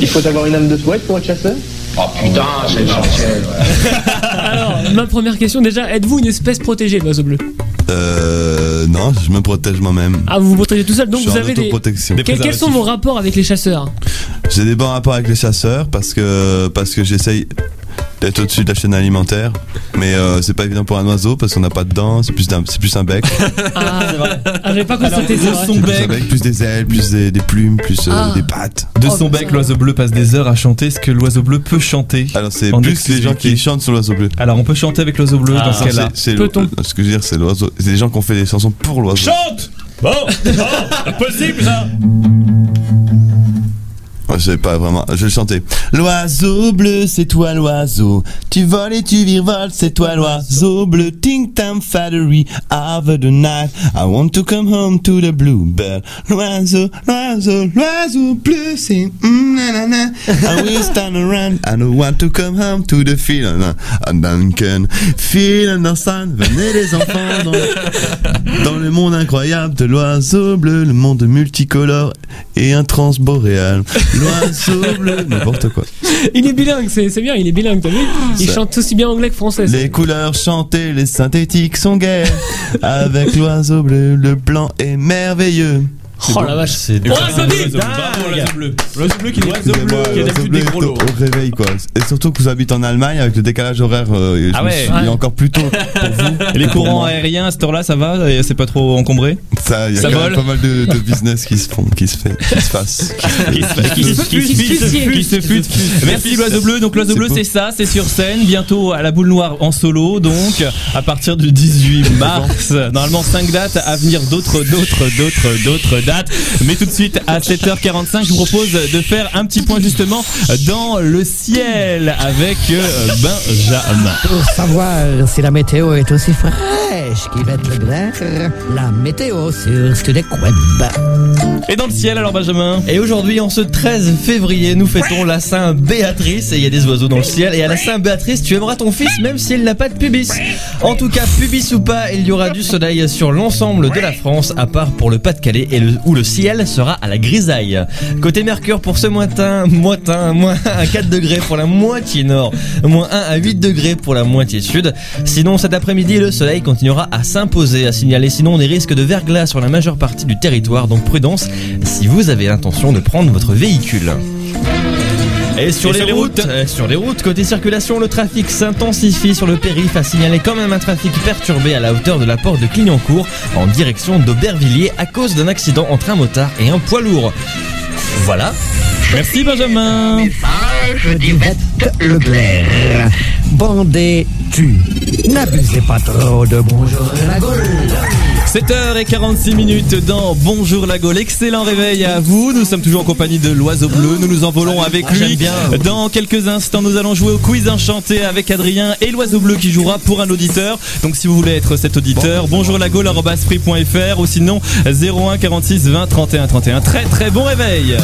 Il faut avoir une âme de poète pour être chasseur. Oh putain, c'est essentiel. Alors, ma première question déjà, êtes-vous une espèce protégée, l'oiseau bleu? Non, je me protège moi-même. Ah, vous vous protégez tout seul, donc vous avez des quels sont vos rapports avec les chasseurs? J'ai des bons rapports avec les chasseurs parce que j'essaye d'être au-dessus de la chaîne alimentaire, mais c'est pas évident pour un oiseau parce qu'on n'a pas de dents, c'est plus un bec. Ah, c'est vrai. Ah, j'avais pas constaté ça. Son bec, plus des ailes, plus des plumes, plus des pattes. De son bec, l'oiseau bleu passe des heures à chanter ce que l'oiseau bleu peut chanter. Alors c'est plus les gens qui chantent sur l'oiseau bleu. Alors on peut chanter avec l'oiseau bleu dans ce cas-là. Ce que je veux dire, c'est l'oiseau. C'est des gens qui ont fait des chansons pour l'oiseau. Chante. Bon, impossible ça. Je sais pas vraiment, je vais le chanter. L'oiseau bleu, c'est toi l'oiseau. Tu voles et tu virevoles, c'est toi l'oiseau bleu. Ting tam fattery, over the night. I want to come home to the bluebird. L'oiseau, l'oiseau, l'oiseau bleu, c'est nanana. I will stand around, I don't want to come home to the field. And Duncan, field and the sun. Venez les enfants dans le monde incroyable de l'oiseau bleu. Le monde multicolore et un transboréal. L'oiseau bleu, n'importe quoi. Il est bilingue, c'est bien, il est bilingue, t'as vu ? Il chante aussi bien anglais que français. Les couleurs chantées, les synthétiques sont gaies. Avec l'oiseau bleu, le blanc est merveilleux. Oh bon. La vache, c'est du l'oiseau bleu. L'oiseau bleu qui est d'habitude des gros lots. Au réveil, quoi. Et surtout que vous habitez en Allemagne avec le décalage horaire. Il est encore plus tôt pour vous. Et les courants aériens à cette heure-là, ça va? C'est pas trop encombré? Ça, il y a pas mal de business qui se fait. Merci l'oiseau bleu. Donc l'oiseau bleu, c'est ça, c'est sur scène. Bientôt à la Boule Noire en solo. Donc à partir du 18 mars. Normalement 5 dates à venir, d'autres date. Mais tout de suite à 7h45, je vous propose de faire un petit point justement dans le ciel avec Benjamin. Pour savoir si la météo est aussi fraîche pêche qui va être claire, la météo sur Studec Web. Et dans le ciel alors Benjamin. Et aujourd'hui en ce 13 février, nous fêtons la Saint-Béatrice et il y a des oiseaux dans le ciel. Et à la Saint-Béatrice, tu aimeras ton fils même s'il n'a pas de pubis. En tout cas, pubis ou pas, il y aura du soleil sur l'ensemble de la France, à part pour le Pas-de-Calais et où le ciel sera à la grisaille. Côté Mercure pour ce matin, moins 1 à 4 degrés pour la moitié nord, moins 1 à 8 degrés pour la moitié sud. Sinon cet après-midi, le soleil continuera à s'imposer, à signaler sinon des risques de verglas sur la majeure partie du territoire, donc prudence si vous avez l'intention de prendre votre véhicule. Et sur les routes, côté circulation, le trafic s'intensifie sur le périph', à signaler quand même un trafic perturbé à la hauteur de la porte de Clignancourt en direction d'Aubervilliers à cause d'un accident entre un motard et un poids lourd. Voilà. Merci Benjamin. Bandé, tu n'abusez pas trop de Bonjour la Gaule. 7h46 dans Bonjour la Gaule. Excellent réveil à vous. Nous sommes toujours en compagnie de l'Oiseau Bleu. Nous nous envolons avec lui. Bien. Dans quelques instants, nous allons jouer au quiz enchanté avec Adrien et l'Oiseau Bleu qui jouera pour un auditeur. Donc si vous voulez être cet auditeur, bonjourlagaule@free.fr ou sinon 01 46 20 31 31. Très très bon réveil.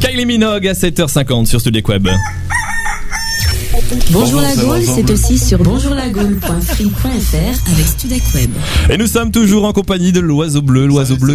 Kylie Minogue à 7h50 sur Studec Web. Bonjour la Gaule, c'est aussi sur bonjourlagaule.free.fr avec Studec Web. Et nous sommes toujours en compagnie de l'oiseau bleu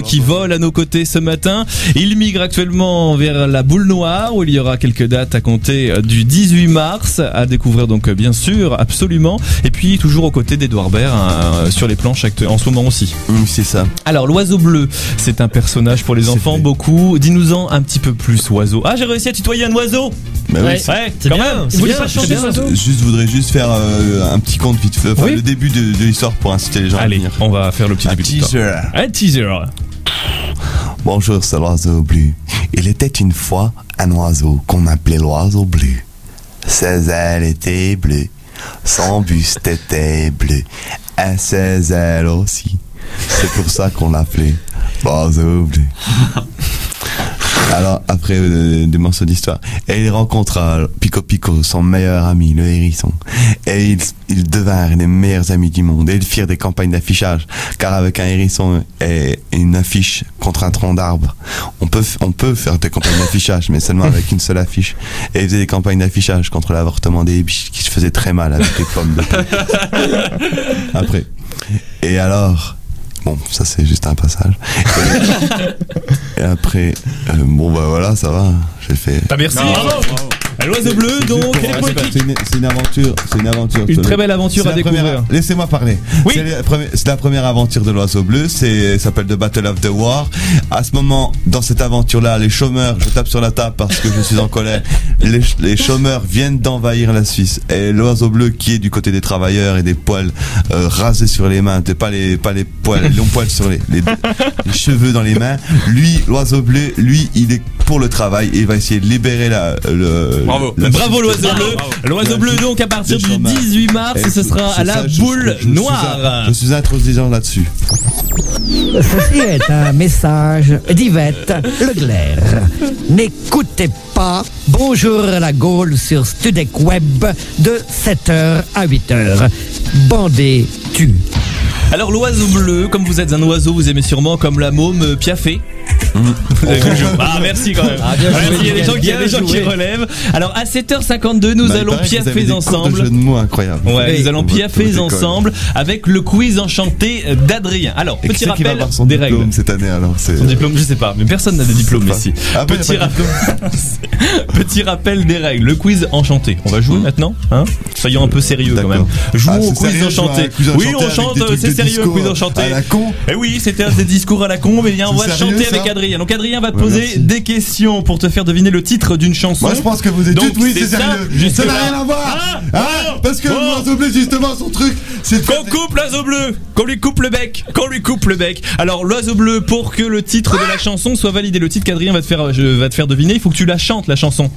qui vole à nos côtés ce matin. Il migre actuellement vers la Boule Noire où il y aura quelques dates à compter du 18 mars à découvrir, donc bien sûr, absolument. Et puis toujours aux côtés d'Edouard Baird sur les planches en ce moment aussi. C'est ça. Alors l'oiseau bleu, c'est un personnage pour les enfants, beaucoup. Dis-nous-en un petit peu plus, oiseau. Ah, j'ai réussi à tutoyer un oiseau. Bah oui, c'est quand bien, même. C'est bien, pas changer l'oiseau. Je voudrais juste faire un petit conte vite fait, le début de l'histoire pour inciter les gens à venir. Allez, on va faire le petit début de l'histoire. Un teaser. Bonjour, c'est l'oiseau bleu. Il était une fois un oiseau qu'on appelait l'oiseau bleu. Ses ailes étaient bleues, son buste était bleu, et ses ailes aussi. C'est pour ça qu'on l'appelait l'oiseau bleu. Alors, après des morceaux d'histoire, et il rencontra Pico Pico, son meilleur ami, le hérisson. Et ils devinrent les meilleurs amis du monde. Et ils firent des campagnes d'affichage. Car avec un hérisson et une affiche contre un tronc d'arbre, on peut faire des campagnes d'affichage, mais seulement avec une seule affiche. Et ils faisaient des campagnes d'affichage contre l'avortement des biches qui se faisaient très mal avec des pommes de pommes. Après. Et alors... Bon, ça c'est juste un passage. Et après, voilà, ça va. J'ai fait. Ah, merci. Bravo. L'oiseau bleu, donc, c'est une aventure. Une très belle aventure à découvrir. Laissez-moi parler. Oui. C'est la première aventure de l'oiseau bleu. Ça s'appelle The Battle of the War. À ce moment, dans cette aventure-là, les chômeurs, je tape sur la table parce que je suis en colère. Les chômeurs viennent d'envahir la Suisse. Et l'oiseau bleu, qui est du côté des travailleurs et des poils rasés sur les mains, pas les poils, longs poils sur les cheveux dans les mains. Lui, l'oiseau bleu, il est pour le travail et il va essayer de libérer Bravo l'oiseau bleu. L'oiseau bleu donc à partir du 18 mars et ce sera à la Boule Noire. Je suis introduisant là-dessus. Ceci est un message d'Yvette Leclerc. N'écoutez pas Bonjour la Gaule sur Studec Web de 7h à 8h. Bandé tu. Alors l'oiseau bleu, comme vous êtes un oiseau, vous aimez sûrement comme la môme piaffer. Merci quand même. Il y a des gens qui relèvent. Alors à 7h52, nous allons piaffer ensemble. Un jeu de mots incroyable. Ouais, nous allons piaffer ensemble avec le quiz enchanté d'Adrien. Alors petit rappel des règles cette année. Alors son diplôme, je sais pas, mais personne n'a de diplôme ici. Petit rappel des règles. Le quiz enchanté. On va jouer maintenant, hein ? Soyons un peu sérieux quand même. Jouons au quiz enchanté. Oui, on chante. C'est sérieux le quiz enchanté. À la con. Eh oui, c'était des discours à la con, mais bien on va chanter avec Adrien. Donc Adrien va te poser des questions pour te faire deviner le titre d'une chanson. Moi je pense que vous êtes toutes, oui, c'est sérieux. Ça n'a rien à voir. Parce que l'oiseau bleu, justement, son truc, c'est qu'on coupe l'oiseau bleu, qu'on lui coupe le bec. Alors l'oiseau bleu, pour que le titre de la chanson soit validé, le titre qu'Adrien va te faire deviner, il faut que tu la chantes la chanson.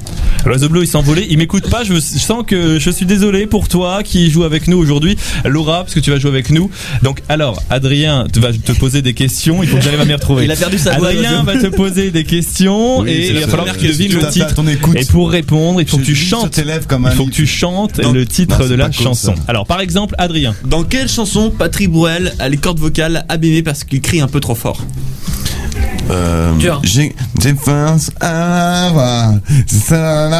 L'oiseau bleu, il s'envolait, il m'écoute pas. Je sens que je suis désolé pour toi qui joue avec nous aujourd'hui, Laura, parce que tu vas jouer avec nous. Donc alors Adrien va te poser des questions. Il faut que j'arrive à m'y retrouver. Il a perdu sa voix. Adrien va te poser des questions, oui, et il va falloir que tu devines le titre. Et pour répondre, il faut que tu chantes. Il faut que tu chantes le titre de la chanson. Alors par exemple Adrien, dans quelle chanson Patrick Bruel a les cordes vocales abîmées parce qu'il crie un peu trop fort? J'ai pense à la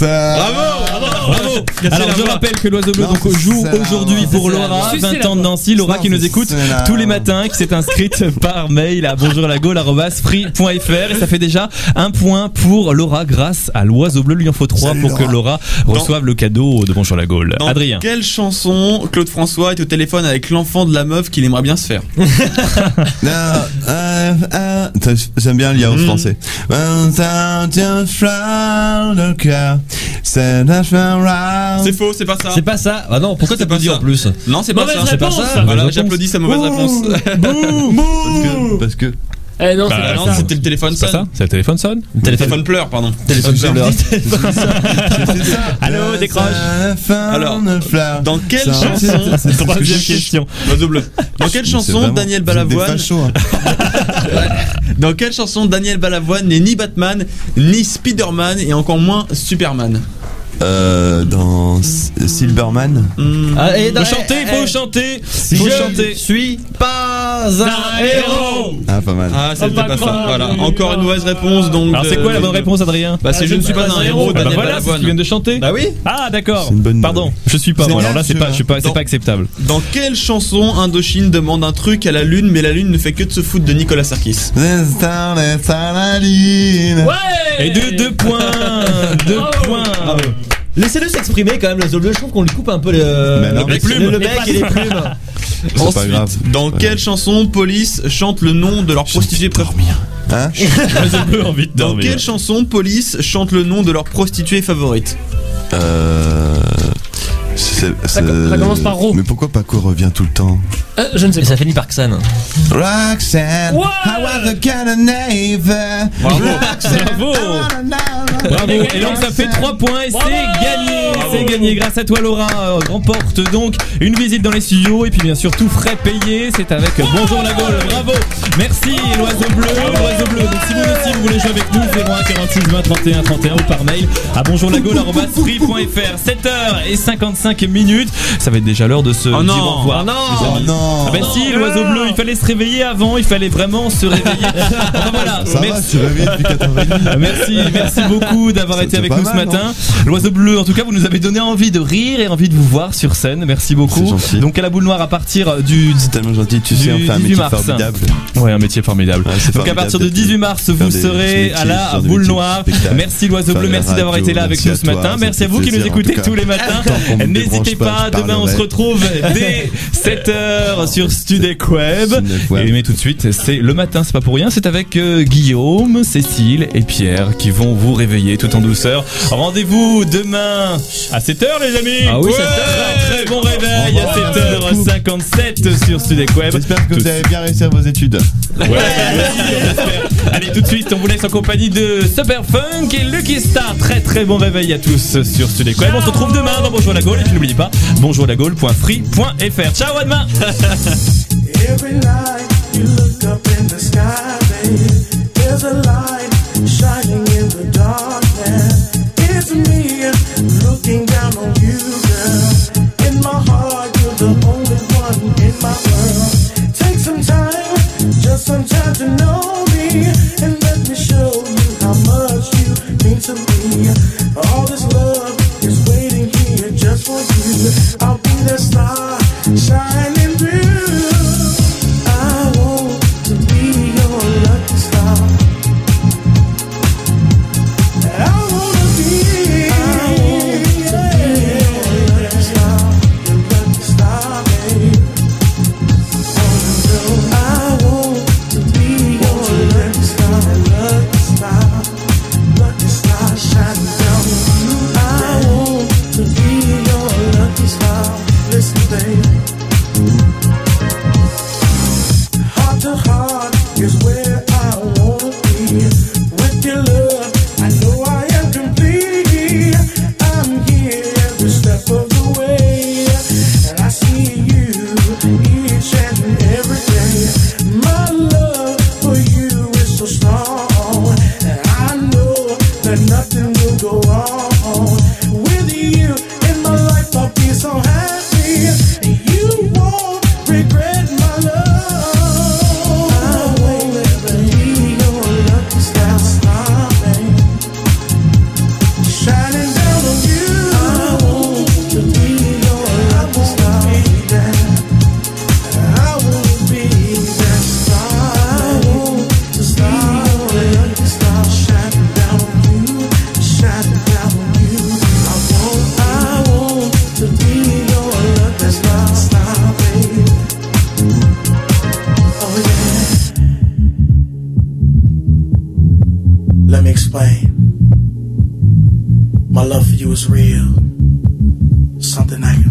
Bravo. Alors je rappelle que l'oiseau bleu donc joue aujourd'hui pour Laura, 20 ans de Nancy, Laura qui nous écoute tous les matins, qui s'est inscrite par mail à bonjourlagaule@free.fr et ça fait déjà un point pour Laura grâce à l'oiseau bleu. Lui en faut 3 pour que Laura reçoive le cadeau de Bonjour la Gaule. Adrien, quelle chanson Claude François est au téléphone avec l'enfant de la meuf qu'il aimerait bien se faire? J'aime bien l'IA au français. C'est faux, c'est pas ça. C'est pas ça. Ah non, pourquoi t'applaudis en plus? Non, c'est pas ça. C'est pas ça. Voilà, j'applaudis sa mauvaise réponse. Parce que. Eh non, c'était le téléphone sonne. Ça c'est le téléphone sonne. Le téléphone pleure, pardon. Téléphone pleure. Allô, décroche. Alors, dans quelle chanson? C'est la troisième question. L'oiseau bleu. Dans quelle chanson Daniel Balavoine? Dans quelle chanson Daniel Balavoine n'est ni Batman, ni Spider-Man et encore moins Superman? dans Silberman. Faut chanter, faut chanter. Je suis pas un héros. Ah, pas mal. Ah, c'était pas ça. Voilà, encore une mauvaise réponse. Donc, alors, c'est quoi la bonne réponse, Adrien? Bah, c'est je ne suis pas un héros. Bah, voilà, tu viens de chanter. Bah oui. Ah, d'accord. Pardon, je suis pas. Alors là, c'est pas, je suis pas, c'est pas acceptable. Dans quelle chanson Indochine demande un truc à la lune, mais la lune ne fait que de se foutre de Nicolas Sarkis? Ouais. Et deux points. Deux points. Bravo. Laissez-le s'exprimer quand même, les Oiseaux Bleus. Je trouve qu'on lui coupe un peu les plumes. Le mec et les plumes. Ensuite, dans quelle chanson Police chante le nom de leur prostituée préférée? Hein? Dans quelle chanson Police chante le nom de leur prostituée favorite? Ça commence par Ro. Mais pourquoi Paco revient tout le temps? Je ne sais pas. Ça finit par Roxane. Roxane, wow. I was a kind of neighbor. Bravo. Bravo. Bravo. Et donc ça fait 3 points et bravo. C'est gagné. Bravo. C'est gagné grâce à toi, Laura. Remporte donc une visite dans les studios et puis bien sûr tout frais payé. C'est avec Bonjour la Gaule. Bravo. Merci l'Oiseau Bleu. L'Oiseau Bleu. Donc si vous aussi vous voulez jouer avec nous, 01 46 20 31 31 ou par mail à bonjourlagaule@free.fr. 7h55. Ça va être déjà l'heure de se dire au revoir. Oh non. Ah ben si, l'Oiseau Bleu, il fallait se réveiller avant, il fallait vraiment se réveiller. Enfin, voilà. Ça merci. Va, je suis réveillé depuis 4h30. Merci beaucoup d'avoir été avec nous ce matin. L'Oiseau Bleu, en tout cas, vous nous avez donné envie de rire et envie de vous voir sur scène. Merci beaucoup. Donc à la Boule Noire à partir du... C'est tellement gentil, tu sais, on fait un métier formidable. Ouais, un métier formidable. Ouais, donc formidable, à partir de 18 mars, vous serez à la Boule Noire. Merci l'Oiseau Bleu, merci d'avoir été là avec nous ce matin. Merci à vous qui nous écoutez tous les matins. N'hésitez pas, demain on se retrouve dès 7h sur Studec Web. Et mais tout de suite, c'est le matin, c'est pas pour rien, c'est avec Guillaume, Cécile et Pierre qui vont vous réveiller tout en douceur. Rendez-vous demain à 7h les amis. Ah oui, ouais, 7h. Très bon réveil à 7h57 sur Studec Web. J'espère que vous avez bien réussi à vos études. Ouais, j'espère. Allez, tout de suite, on vous laisse en compagnie de Super Funk et Lucky Star. Très très bon réveil à tous sur Studec Web. On se retrouve demain dans Bonjour la Gaule et puis n'oubliez pas bonjourlagaule.free.fr. Ciao, à demain. Every night you look up in the sky, baby. There's a light shining in the darkness. It's me looking down on you, girl. In my heart, you're the only one in my world. Take some time, just some time to know me, and let me show you how much you mean to me. All this love is waiting here just for you. I'll be the star shining through. I want to be your lucky star. I want to be your lucky star, babe. I want to be your lucky star, shining down on you. I want to be your lucky star. Listen, baby. Heart to heart is where I wanna be. With your love, I know I am complete. I'm here every step of the way, and I see you each and every day. My love for you is so strong, and I know that nothing will go wrong. With you in my life, I'll be so happy. Explain. My love for you is real, something I can